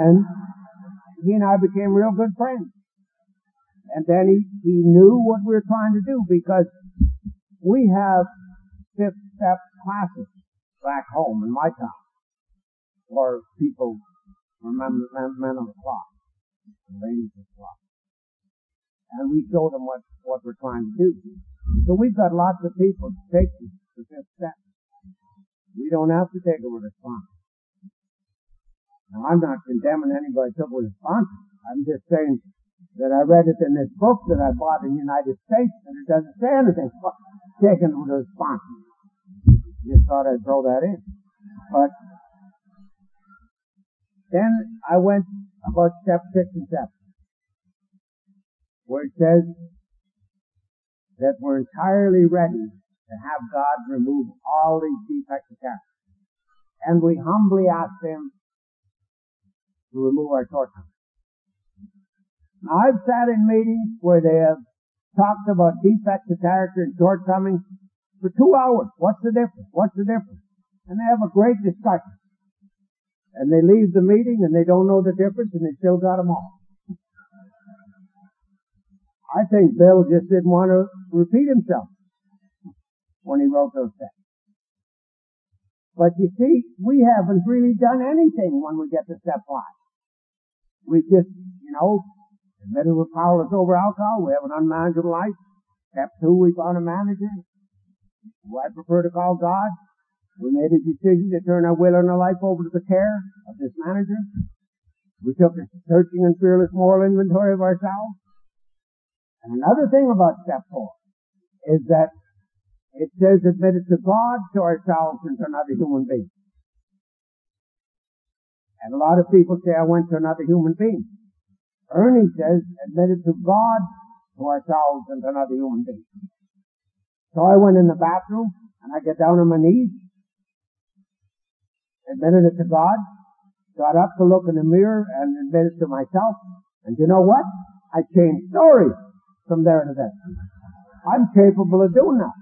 And he and I became real good friends. And then he, he knew what we were trying to do because we have fifth step classes back home in my town, or people remember men on the clock, ladies on the clock, and we show them what, what we're trying to do. So we've got lots of people to take the fifth step. We don't have to take it with a sponsor. Now I'm not condemning anybody who took it with a sponsor. I'm just saying that I read it in this book that I bought in the United States, and it doesn't say anything about taking it with a sponsor. Just thought I'd throw that in. But then I went about step six and seven, where it says that we're entirely ready to have God remove all these defects of character. And we humbly ask Him to remove our shortcomings. Now, I've sat in meetings where they have talked about defects of character and shortcomings for two hours. What's the difference? What's the difference? And they have a great discussion. And they leave the meeting and they don't know the difference and they still got them all. I think Bill just didn't want to repeat himself when he wrote those things. But you see, we haven't really done anything when we get to step five. We've just, you know, admitted we're powerless over alcohol. We have an unmanageable life. Step two, we found a manager. Do I prefer to call God? We made a decision to turn our will and our life over to the care of this manager. We took a searching and fearless moral inventory of ourselves. And another thing about step four is that it says admit it to God, to ourselves, and to another human being. And a lot of people say, I went to another human being. Ernie says admit it to God, to ourselves, and to another human being. So I went in the bathroom, and I get down on my knees, admitted it to God, got up to look in the mirror, and admitted it to myself. And you know what? I changed stories from there to there. I'm capable of doing that.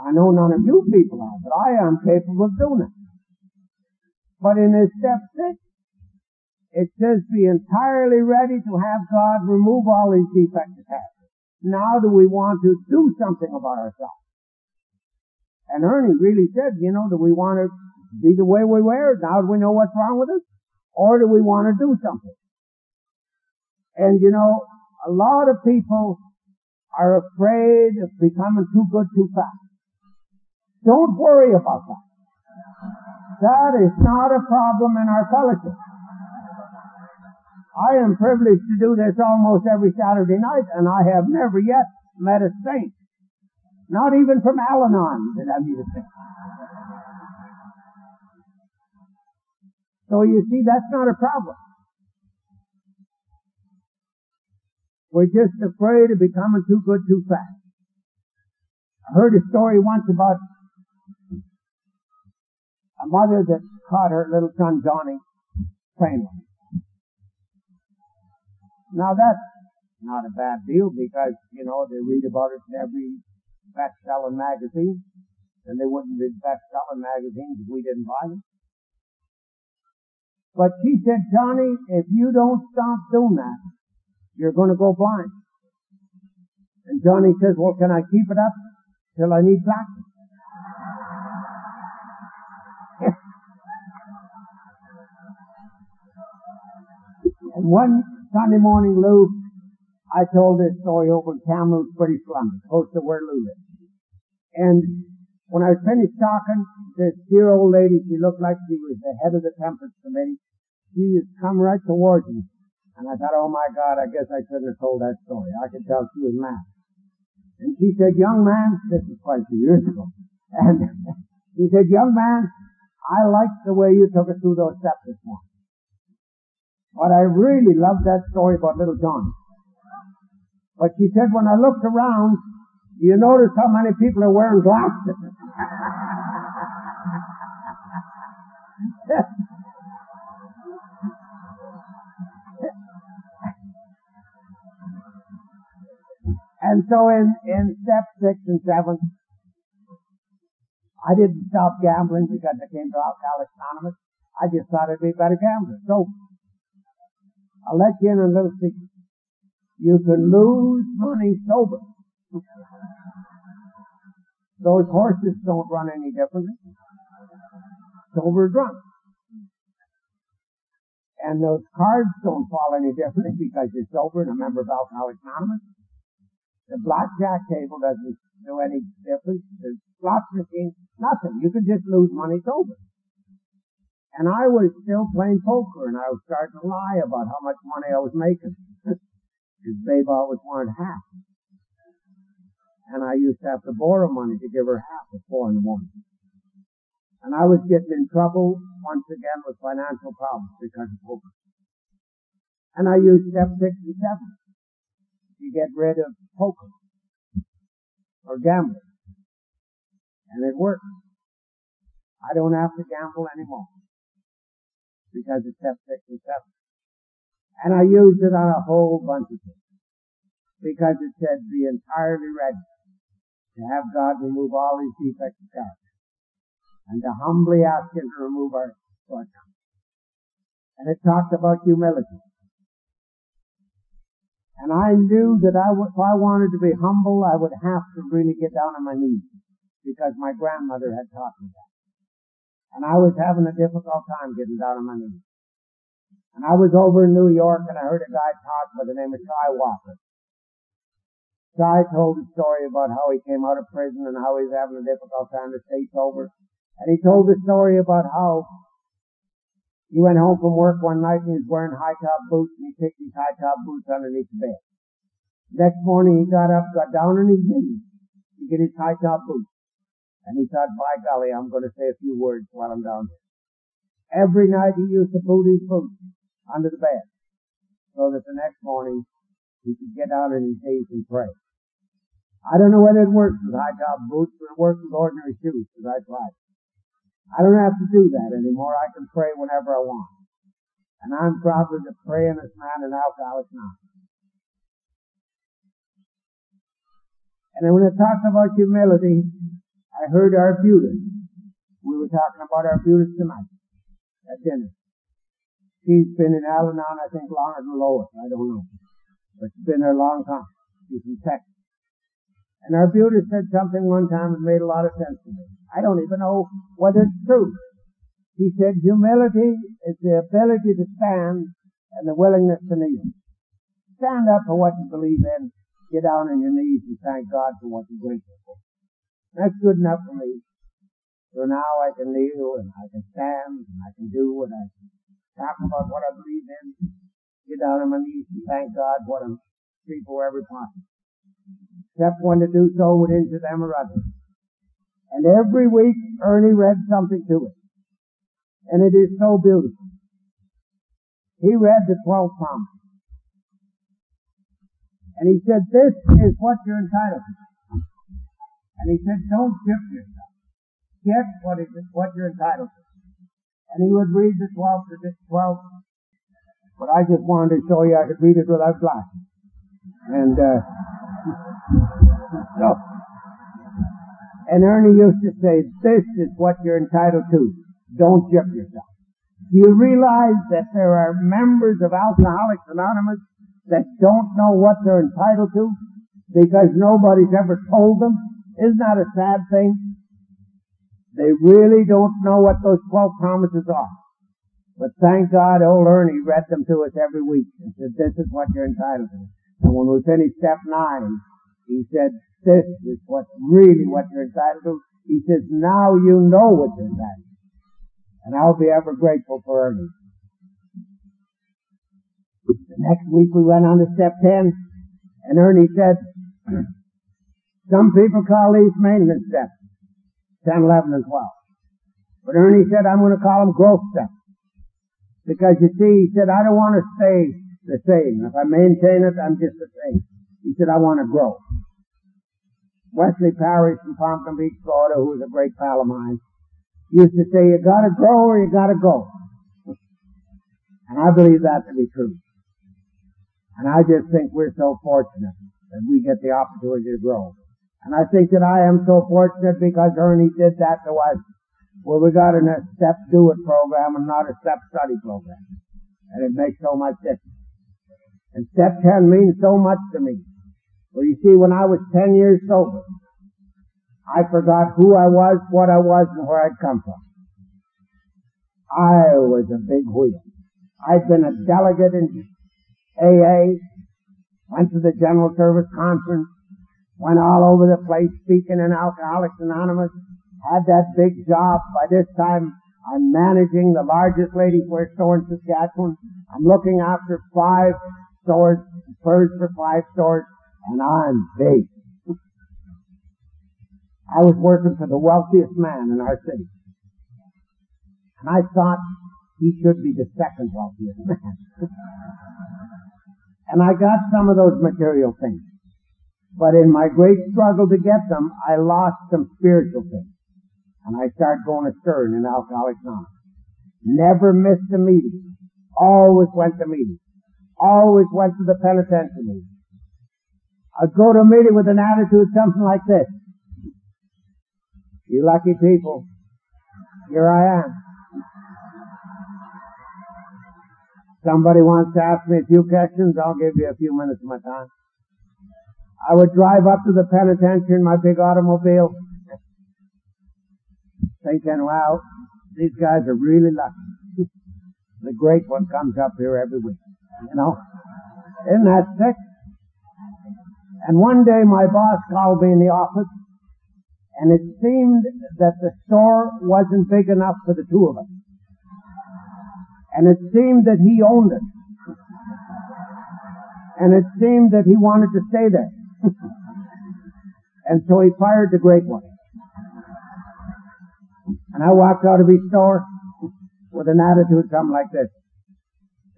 I know none of you people are, but I am capable of doing it. But in this step six, it says be entirely ready to have God remove all these defects of character. Now do we want to do something about ourselves? And Ernie really said, you know, do we want to be the way we were? Now do we know what's wrong with us? Or do we want to do something? And, you know, a lot of people are afraid of becoming too good too fast. Don't worry about that. That is not a problem in our fellowship. I am privileged to do this almost every Saturday night, and I have never yet met a saint. Not even from Al-Anon did I meet a saint. So you see, that's not a problem. We're just afraid of becoming too good too fast. I heard a story once about a mother that caught her little son Johnny playing with him. Now that's not a bad deal because, you know, they read about it in every best-selling magazine, and they wouldn't be best-selling magazines if we didn't buy them. But she said, Johnny, if you don't stop doing that, you're going to go blind. And Johnny says, well, can I keep it up till I need practice? And one Sunday morning, Lou, I told this story over in Kamloops, British Columbia, close to where Lou lives. And When I finished talking, this dear old lady, she looked like she was the head of the temperance committee. She has come right towards me. And I thought, oh my God, I guess I shouldn't have told that story. I could tell she was mad. And she said, young man, this is quite a few years ago, and she said, young man, I liked the way you took us through those steps this morning. But I really loved that story about little Johnny. But she said, when I looked around, do you notice how many people are wearing glasses? And so in, in step six and seven, I didn't stop gambling because I came to Alcoholics Anonymous. I just thought I'd be a better gambler. So I'll let you in on a little secret. You can lose money sober. Those horses don't run any differently. Sober drunk. And those cards don't fall any differently because you're sober and a member of Alcoholics Anonymous. The blackjack table doesn't do any difference. The slot machine, nothing. You could just lose money sober. And I was still playing poker, and I was starting to lie about how much money I was making. Because Babe always wanted half. And I used to have to borrow money to give her half at four in the morning. And I was getting in trouble once again with financial problems because of poker. And I used step six and seven to get rid of poker or gambling. And it worked. I don't have to gamble anymore because it's step six and seven. And I used it on a whole bunch of things because it said be entirely ready to have God remove all his defects of character and to humbly ask him to remove our shortcomings. And it talked about humility. And I knew that I w- if I wanted to be humble, I would have to really get down on my knees because my grandmother had taught me that. And I was having a difficult time getting down on my knees. And I was over in New York and I heard a guy talk by the name of Guy Walker. Guy told a story about how he came out of prison and how he was having a difficult time to stay sober. And he told a story about how he went home from work one night and he was wearing high-top boots and he kicked his high-top boots underneath the bed. Next morning he got up, got down on his knees to get his high-top boots. And he thought, by golly, I'm going to say a few words while I'm down here. Every night he used to boot his boots under the bed so that the next morning he could get down on his knees and pray. I don't know whether it works with high-top boots, but it works with ordinary shoes because I tried. I don't have to do that anymore. I can pray whenever I want. And I'm probably the prayingest man in Alcoholics Anonymous. And then when I talked about humility, I heard Arbutus. We were talking about Arbutus tonight at dinner. She's been in Al-Anon, I think, longer than Lois. I don't know. But she's been there a long time. She's in Texas. And Arbutus said something one time that made a lot of sense to me. I don't even know whether it's true. He said, humility is the ability to stand and the willingness to kneel. Stand up for what you believe in. Get down on your knees and thank God for what you're grateful for. That's good enough for me. So now I can kneel and I can stand and I can do and I can talk about what I believe in. Get down on my knees and thank God what I'm grateful for every time. Except when to do so would injure them or others. And every week, Ernie read something to us. And it is so beautiful. He read the twelve promises. And he said, this is what you're entitled to. And he said, don't shift yourself. Get what, is, what you're entitled to. And he would read the twelve to the twelve. But I just wanted to show you I could read it without glasses. And, uh, so. And Ernie used to say, this is what you're entitled to. Don't gyp yourself. Do you realize that there are members of Alcoholics Anonymous that don't know what they're entitled to because nobody's ever told them? Isn't that a sad thing? They really don't know what those twelve promises are. But thank God old Ernie read them to us every week and said, this is what you're entitled to. And when we finished step nine, he said, this is what really what you're entitled to. He says, now you know what this is. And I'll be ever grateful for Ernie. The next week we went on to step ten, and Ernie said, some people call these maintenance steps, ten, eleven, and twelve. But Ernie said, I'm going to call them growth steps. Because you see, he said, I don't want to stay the same. If I maintain it, I'm just the same. He said, I want to grow. Wesley Parrish from Palm Beach, Florida, who was a great pal of mine, used to say, you gotta grow or you gotta go. And I believe that to be true. And I just think we're so fortunate that we get the opportunity to grow. And I think that I am so fortunate because Ernie did that to us, where we got in a step do it program and not a step study program. And it makes so much difference. And step ten means so much to me. Well, you see, when I was ten years sober, I forgot who I was, what I was, and where I'd come from. I was a big wheel. I'd been a delegate in A A, went to the General Service Conference, went all over the place speaking in Alcoholics Anonymous, had that big job. By this time, I'm managing the largest lady for a store in Saskatchewan. I'm looking after five stores, furs for five stores, and I'm big. I was working for the wealthiest man in our city. And I thought he should be the second wealthiest man. And I got some of those material things. But in my great struggle to get them, I lost some spiritual things. And I started going astern in Alcoholics Anonymous. Never missed a meeting. Always went to meetings. Always went to the penitentiary meeting. I'd go to a meeting with an attitude something like this. You lucky people, here I am. Somebody wants to ask me a few questions, I'll give you a few minutes of my time. I would drive up to the penitentiary in my big automobile, thinking, wow, these guys are really lucky. The great one comes up here every week, you know. Isn't that sick? And one day my boss called me in the office, and it seemed that the store wasn't big enough for the two of us. And it seemed that he owned it. And it seemed that he wanted to stay there. And so he fired the great one. And I walked out of his store with an attitude something like this.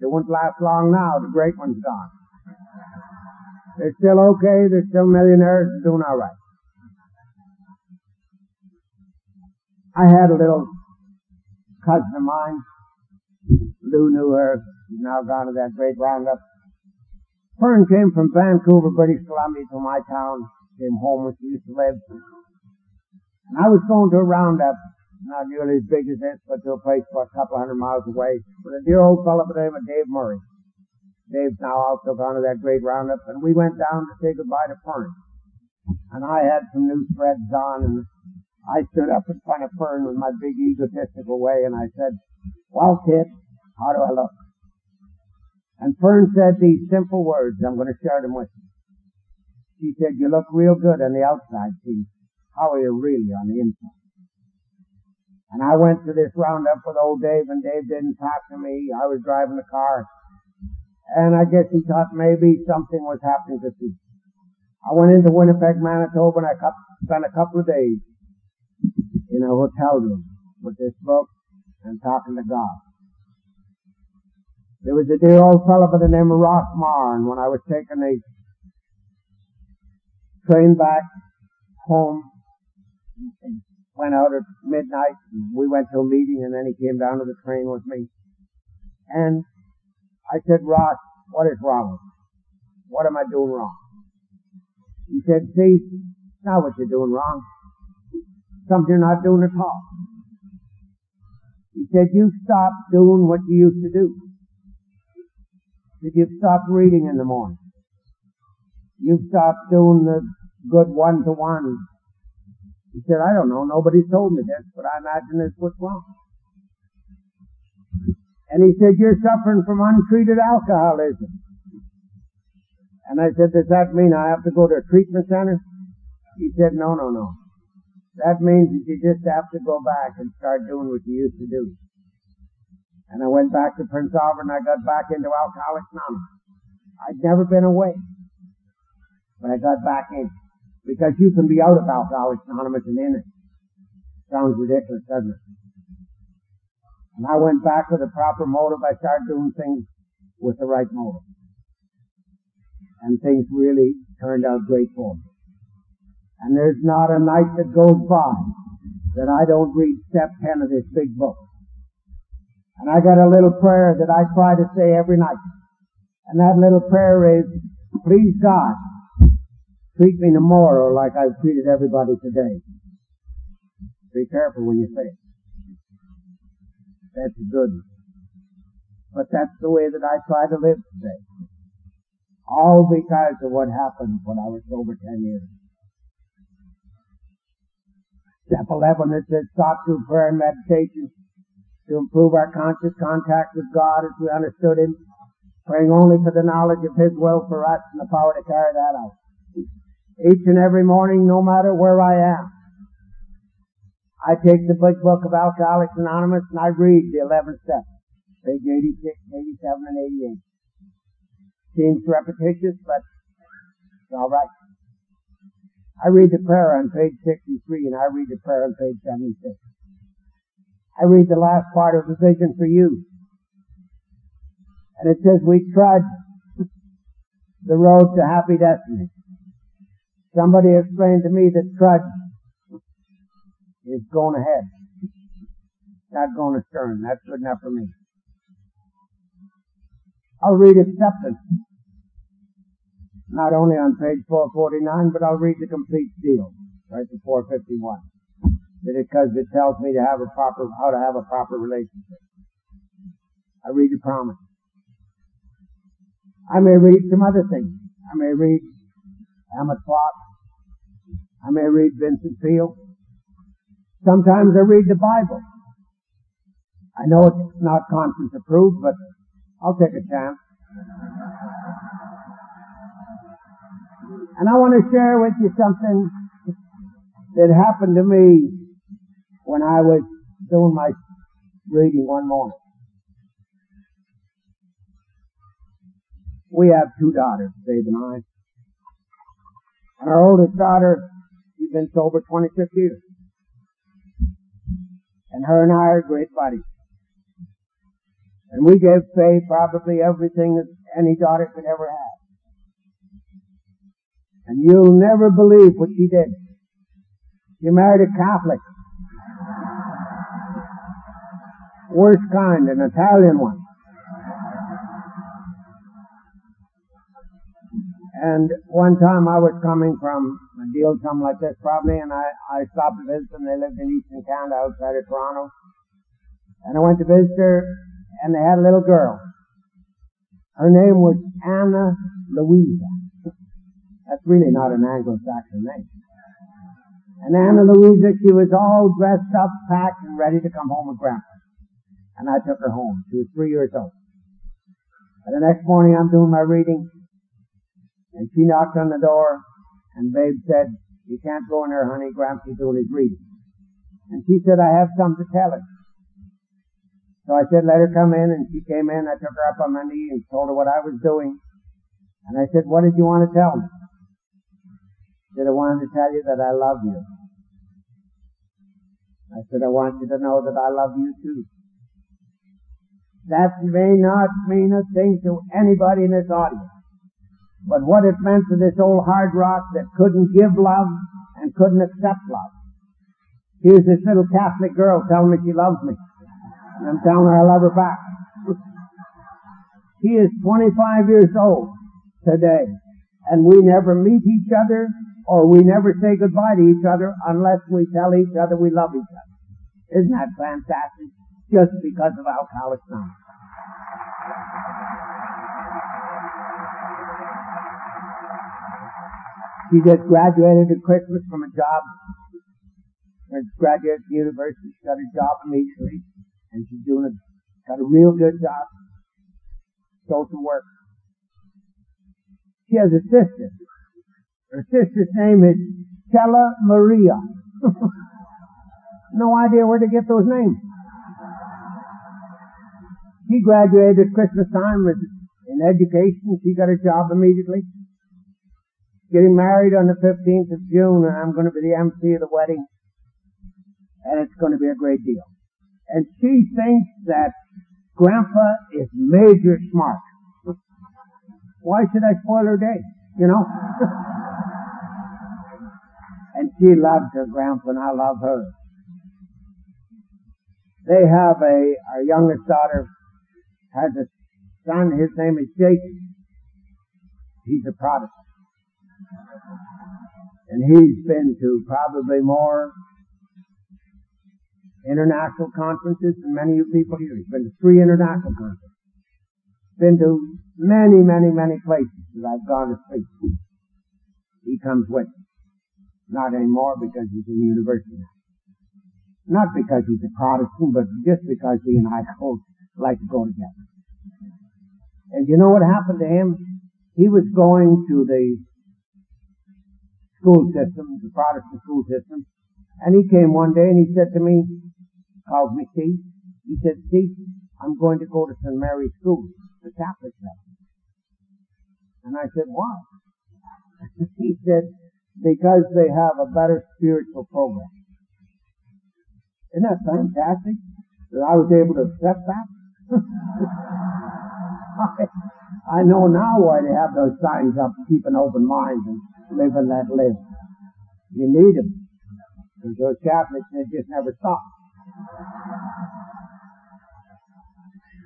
It won't last long now, the great one's gone. They're still okay, they're still millionaires, they're doing all right. I had a little cousin of mine, Lou knew her, she's now gone to that great roundup. Fern came from Vancouver, British Columbia, to my town, came home where she used to live. And I was going to a roundup, not nearly as big as this, but to a place about a couple hundred miles away, with a dear old fellow by the name of Dave Murray. Dave's now also gone to that great roundup, and we went down to say goodbye to Fern. And I had some new threads on, and I stood up in front of Fern with my big egotistical way, and I said, well, kid, how do I look? And Fern said these simple words, I'm going to share them with you. She said, you look real good on the outside, Steve. How are you really on the inside? And I went to this roundup with old Dave, and Dave didn't talk to me. I was driving the car, and I guess he thought maybe something was happening to Steve. I went into Winnipeg, Manitoba, and I spent a couple of days in a hotel room with this book and talking to God. There was a dear old fellow by the name of Ross Marr, and when I was taking the train back home, and went out at midnight, and we went to a meeting, and then he came down to the train with me. And I said, Ross, what is wrong with me? What am I doing wrong? He said, see, it's not what you're doing wrong. Something you're not doing at all. He said, you've stopped doing what you used to do. He said, you've stopped reading in the morning. You've stopped doing the good one-to-one. He said, I don't know, nobody's told me this, but I imagine it's what's wrong. And he said, you're suffering from untreated alcoholism. And I said, does that mean I have to go to a treatment center? He said, no, no, no. that means that you just have to go back and start doing what you used to do. And I went back to Prince Albert and I got back into Alcoholics Anonymous. I'd never been away, but I got back in. Because you can be out of Alcoholics Anonymous and in it. Sounds ridiculous, doesn't it? And I went back with a proper motive. I started doing things with the right motive. And things really turned out great for me. And there's not a night that goes by that I don't read step ten of this big book. And I got a little prayer that I try to say every night. And that little prayer is, please God, treat me tomorrow like I've treated everybody today. Be careful when you say it. That's a good one. But that's the way that I try to live today. All because of what happened when I was sober ten years. Step eleven, it says, sought through prayer and meditation to improve our conscious contact with God as we understood Him, praying only for the knowledge of His will for us and the power to carry that out. Each and every morning, no matter where I am, I take the big book of Alcoholics Anonymous and I read the eleven steps, page eighty-six, eighty-seven, and eighty-eight. Seems repetitious, but it's all right. I read the prayer on page sixty-three and I read the prayer on page seventy-six. I read the last part of the vision for you. And it says, we tread the road to happy destiny. Somebody explained to me that trudge is going ahead, not going astern. That's good enough for me. I'll read acceptance, not only on page four forty-nine, but I'll read the complete deal, right to four fifty-one, because it tells me to have a proper how to have a proper relationship. I read the promise. I may read some other things. I may read Emmett Fox. I may read Vincent Peale. Sometimes I read the Bible. I know it's not conscience approved, but I'll take a chance. And I want to share with you something that happened to me when I was doing my reading one morning. We have two daughters, Babe and I. And our oldest daughter, she's been sober twenty-six years. And her and I are great buddies. And we gave Faye probably everything that any daughter could ever have. And you'll never believe what she did. She married a Catholic. Worst kind, an Italian one. And one time I was coming from a deal, something like this probably, and I, I stopped to visit them. They lived in Eastern Canada outside of Toronto. And I went to visit her, and they had a little girl. Her name was Anna Louisa. That's really not an Anglo-Saxon name. And Anna Louisa, she was all dressed up, packed, and ready to come home with Grandpa. And I took her home. She was three years old. And the next morning I'm doing my reading. And she knocked on the door, and Babe said, you can't go in there, honey. Grandpa's doing his reading. And she said, I have something to tell her. So I said, let her come in, and she came in. I took her up on my knee and told her what I was doing. And I said, what did you want to tell me? She said, I wanted to tell you that I love you. I said, I want you to know that I love you too. That may not mean a thing to anybody in this audience. But what it meant to this old hard rock that couldn't give love and couldn't accept love. Here's this little Catholic girl telling me she loves me. And I'm telling her I love her back. She is twenty-five years old today. And we never meet each other or we never say goodbye to each other unless we tell each other we love each other. Isn't that fantastic? Just because of Alcoholics Anonymous. She just graduated at Christmas from a job. She graduated from university. She got a job immediately. And she's doing a, got a real good job. Social work. She has a sister. Her sister's name is Stella Maria. No idea where to get those names. She graduated at Christmas time with, in education. She got a job immediately. Getting married on the fifteenth of June, and I'm going to be the M C of the wedding. And it's going to be a great deal. And she thinks that Grandpa is major smart. Why should I spoil her day, you know? And she loves her Grandpa, and I love her. They have a, our youngest daughter has a son, his name is Jake. He's a Protestant. And he's been to probably more international conferences than many of you people here. He's been to three international conferences. Been to many, many, many places that I've gone to speak. He comes with me. Not anymore because he's in university now. Not because he's a Protestant, but just because he and I both like to go together. And you know what happened to him? He was going to the school system, the Protestant school system, and he came one day and he said to me, called me Steve, he said, Steve, I'm going to go to Saint Mary's School, the Catholic school. And I said, why? He said, because they have a better spiritual program. Isn't that fantastic that I was able to accept that? I, I know now why they have those signs up, keep an open mind and live and let live. You need them. Because those Catholics, they just never stop.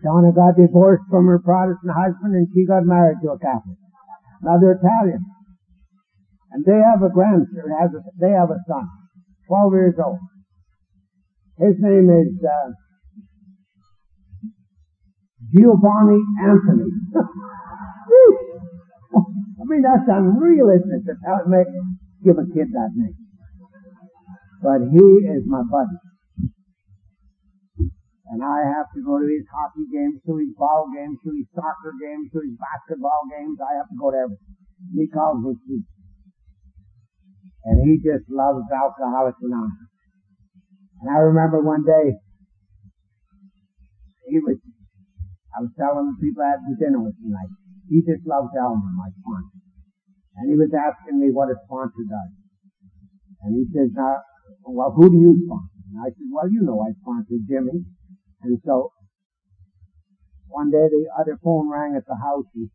Donna got divorced from her Protestant husband and she got married to a Catholic. Another Italian. And they have a grandson, they have a son, twelve years old. His name is uh, Giovanni Anthony. I mean, that's unreal, isn't it? That's how it makes, give a kid that name. But he is my buddy. And I have to go to his hockey games, to his ball games, to his soccer games, to his basketball games. I have to go to everything. He calls me Steve. And he just loves Alcoholics Anonymous. And I remember one day, he was, I was telling the people I had for dinner with tonight, he just loves Elmer, my sponsor. And he was asking me what a sponsor does. And he says, now, well, who do you sponsor? And I said, well, you know I sponsor Jimmy. And so, one day the other phone rang at the house, and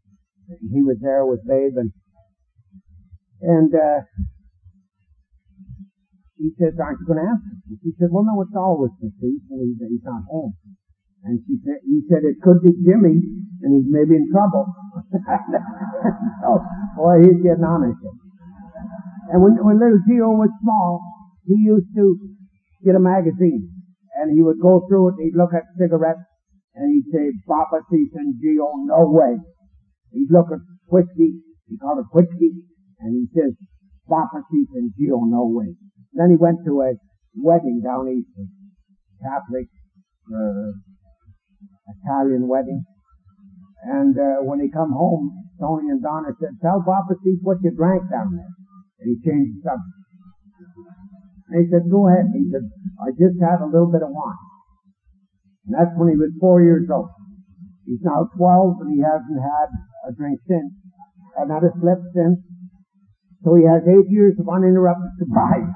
he was there with Babe, and, and, uh, he says, aren't you going to answer? And she said, well, no, it's always the thief, and he's not home. And she said, he said, it could be Jimmy, and he's maybe in trouble. So, boy, he's getting on at it. And when, when little Gio was small, he used to get a magazine, and he would go through it, and he'd look at cigarettes, and he'd say, Papa, Thief, and Gio, no way. He'd look at whiskey, he called it whiskey, and he says, Papa, Thief, and Gio, no way. Then he went to a wedding down east, a Catholic, uh, Italian wedding. And uh, when he come home, Tony and Donna said, tell Papa Steve what you drank down there. And he changed the subject. And he said, go ahead. He said, I just had a little bit of wine. And that's when he was four years old. He's now twelve and he hasn't had a drink since, and not a slip since. So he has eight years of uninterrupted sobriety.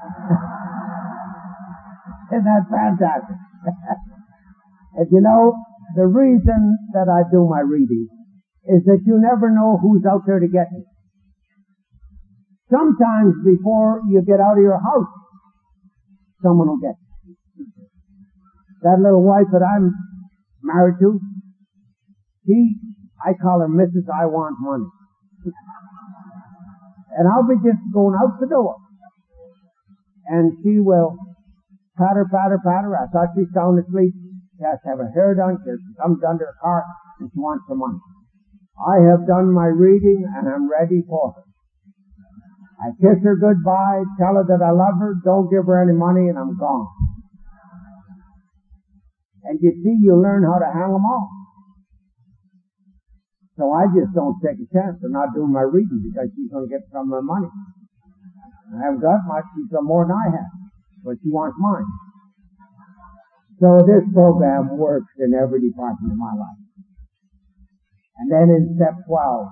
Isn't that fantastic? And you know, the reason that I do my reading is that you never know who's out there to get you. Sometimes before you get out of your house, someone will get you. That little wife that I'm married to, she, I call her Missus I Want Money. And I'll be just going out the door. And she will patter, patter, patter. I thought she's sound asleep. She has to have her hair done. She has to come under her car and she wants the money. I have done my reading and I'm ready for her. I kiss her goodbye, tell her that I love her, don't give her any money, and I'm gone. And you see, you learn how to hang them off. So I just don't take a chance of not doing my reading because she's going to get some of my money. I haven't got much, she's got more than I have, but she wants mine. So this program works in every department of my life. And then in step twelve,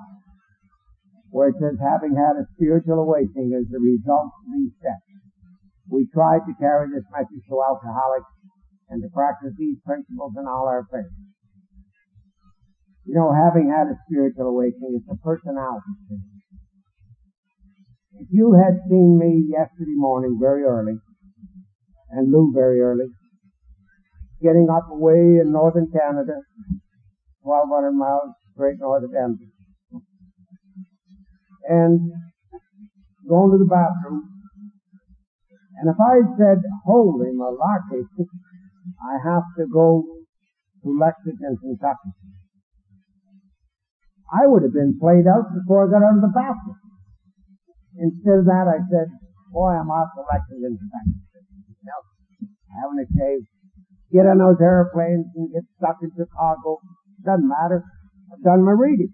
where it says, having had a spiritual awakening as a result of these steps, we tried to carry this message to alcoholics and to practice these principles in all our affairs. You know, having had a spiritual awakening is a personality thing. If you had seen me yesterday morning very early, and Lou very early, getting up away in northern Canada, twelve hundred miles straight north of Denver, and going to the bathroom, and if I had said, holy malarkey, I have to go to Lexington, Kentucky, I would have been played out before I got out of the bathroom. Instead of that, I said, boy, I'm off to Lexington, Kentucky. No, having a shave, get on those airplanes and get stuck in Chicago. Doesn't matter. I've done my reading.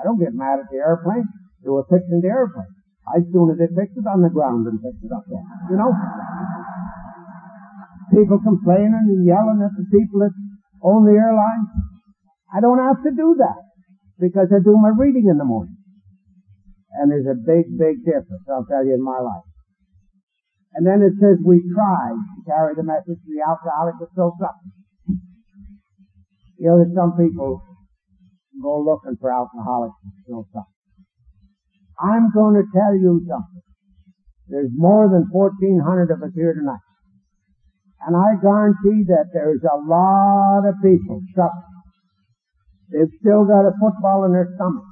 I don't get mad at the airplane. They were fixing the airplane. I'd sooner they fixed it on the ground than fixed it up there. You know? People complaining and yelling at the people that own the airline. I don't have to do that because I do my reading in the morning. And there's a big, big difference, I'll tell you, in my life. And then it says we tried to carry the message to the alcoholic that still suffers. You know, there's some people go looking for alcoholics that still suffer. I'm going to tell you something. There's more than fourteen hundred of us here tonight. And I guarantee that there's a lot of people suffering. They've still got a football in their stomach.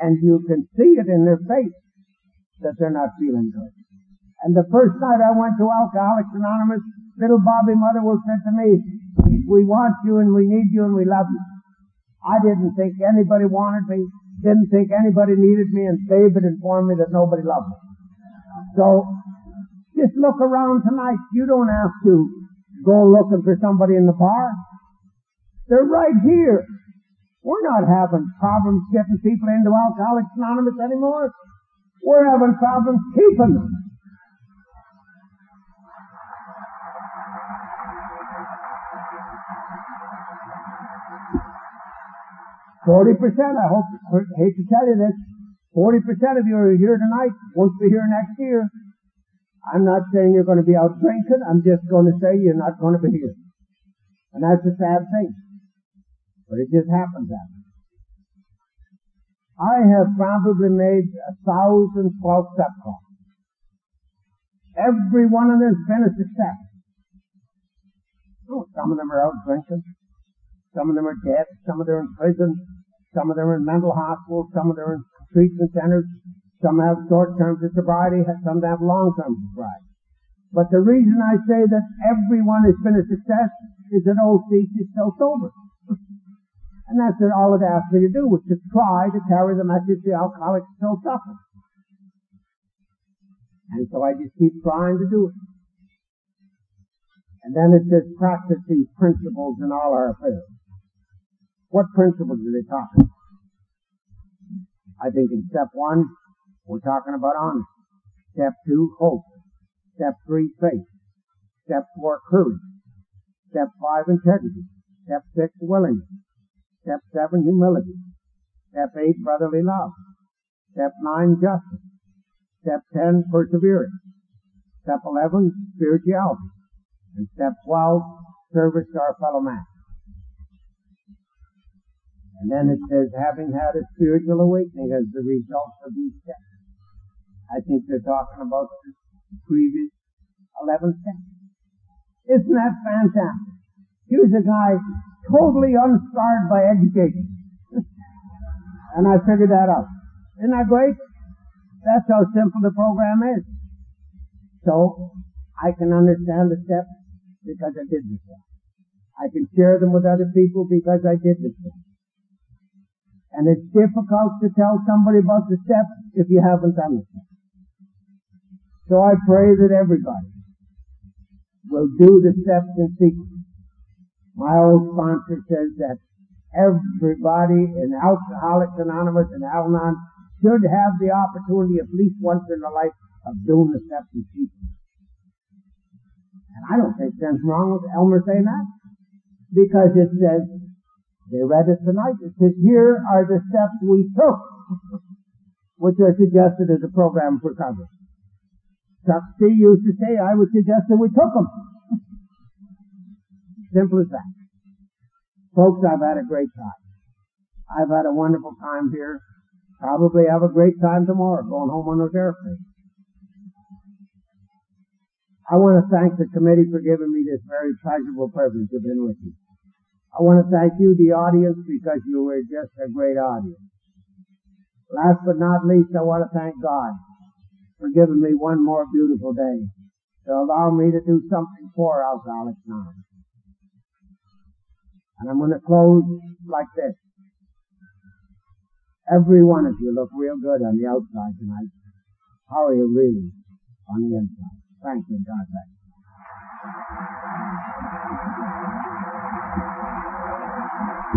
And you can see it in their face that they're not feeling good. And the first night I went to Alcoholics Anonymous, little Bobby Motherwell said to me, we want you and we need you and we love you. I didn't think anybody wanted me, didn't think anybody needed me, and Babe had informed me that nobody loved me. So, just look around tonight. You don't have to go looking for somebody in the bar. They're right here. We're not having problems getting people into Alcoholics Anonymous anymore. We're having problems keeping them. forty percent, I hope, I hate to tell you this, forty percent of you are here tonight, won't be here next year. I'm not saying you're going to be out drinking, I'm just going to say you're not going to be here. And that's a sad thing. But it just happens that way. I have probably made a thousand false step calls. Every one of them has been a success. Oh, some of them are out drinking. Some of them are dead. Some of them are in prison. Some of them are in mental hospitals. Some of them are in treatment centers. Some have short-term sobriety. Some have long-term sobriety. But the reason I say that everyone has been a success is that old Steve is still sober. And that's what all it asked me to do, was to try to carry the message the alcoholics still suffer. And so I just keep trying to do it. And then it says practice these principles in all our affairs. What principles are they talking about? I think in step one, we're talking about honesty. Step two, hope. Step three, faith. Step four, courage. Step five, integrity. Step six, willingness. Step seven, humility. Step eight, brotherly love. Step nine, justice. Step ten, perseverance. Step eleven, spirituality. And step twelve, service to our fellow man. And then it says, having had a spiritual awakening as the result of these steps. I think they're talking about the previous eleven steps. Isn't that fantastic? Here's a guy totally unscarred by education. And I figured that out. Isn't that great? That's how simple the program is. So, I can understand the steps because I did the steps. I can share them with other people because I did the steps. And it's difficult to tell somebody about the steps if you haven't done the steps. So I pray that everybody will do the steps in sequence. My old sponsor says that everybody in Alcoholics Anonymous and Al-Anon should have the opportunity at least once in their life of doing the steps in sequence. And I don't think there's wrong with Elmer saying that, because it says, they read it tonight, it says, here are the steps we took, which are suggested as a program for Congress. Chuck C. used to say, I would suggest that we took them. Simple as that. Folks, I've had a great time. I've had a wonderful time here. Probably have a great time tomorrow going home on those airplanes. I want to thank the committee for giving me this very pleasurable privilege of being with you. I want to thank you, the audience, because you were just a great audience. Last but not least, I want to thank God for giving me one more beautiful day to allow me to do something for Alcoholics Anonymous. And I'm going to close like this. Every one of you look real good on the outside tonight. How are you really on the inside? Thank you, God bless you.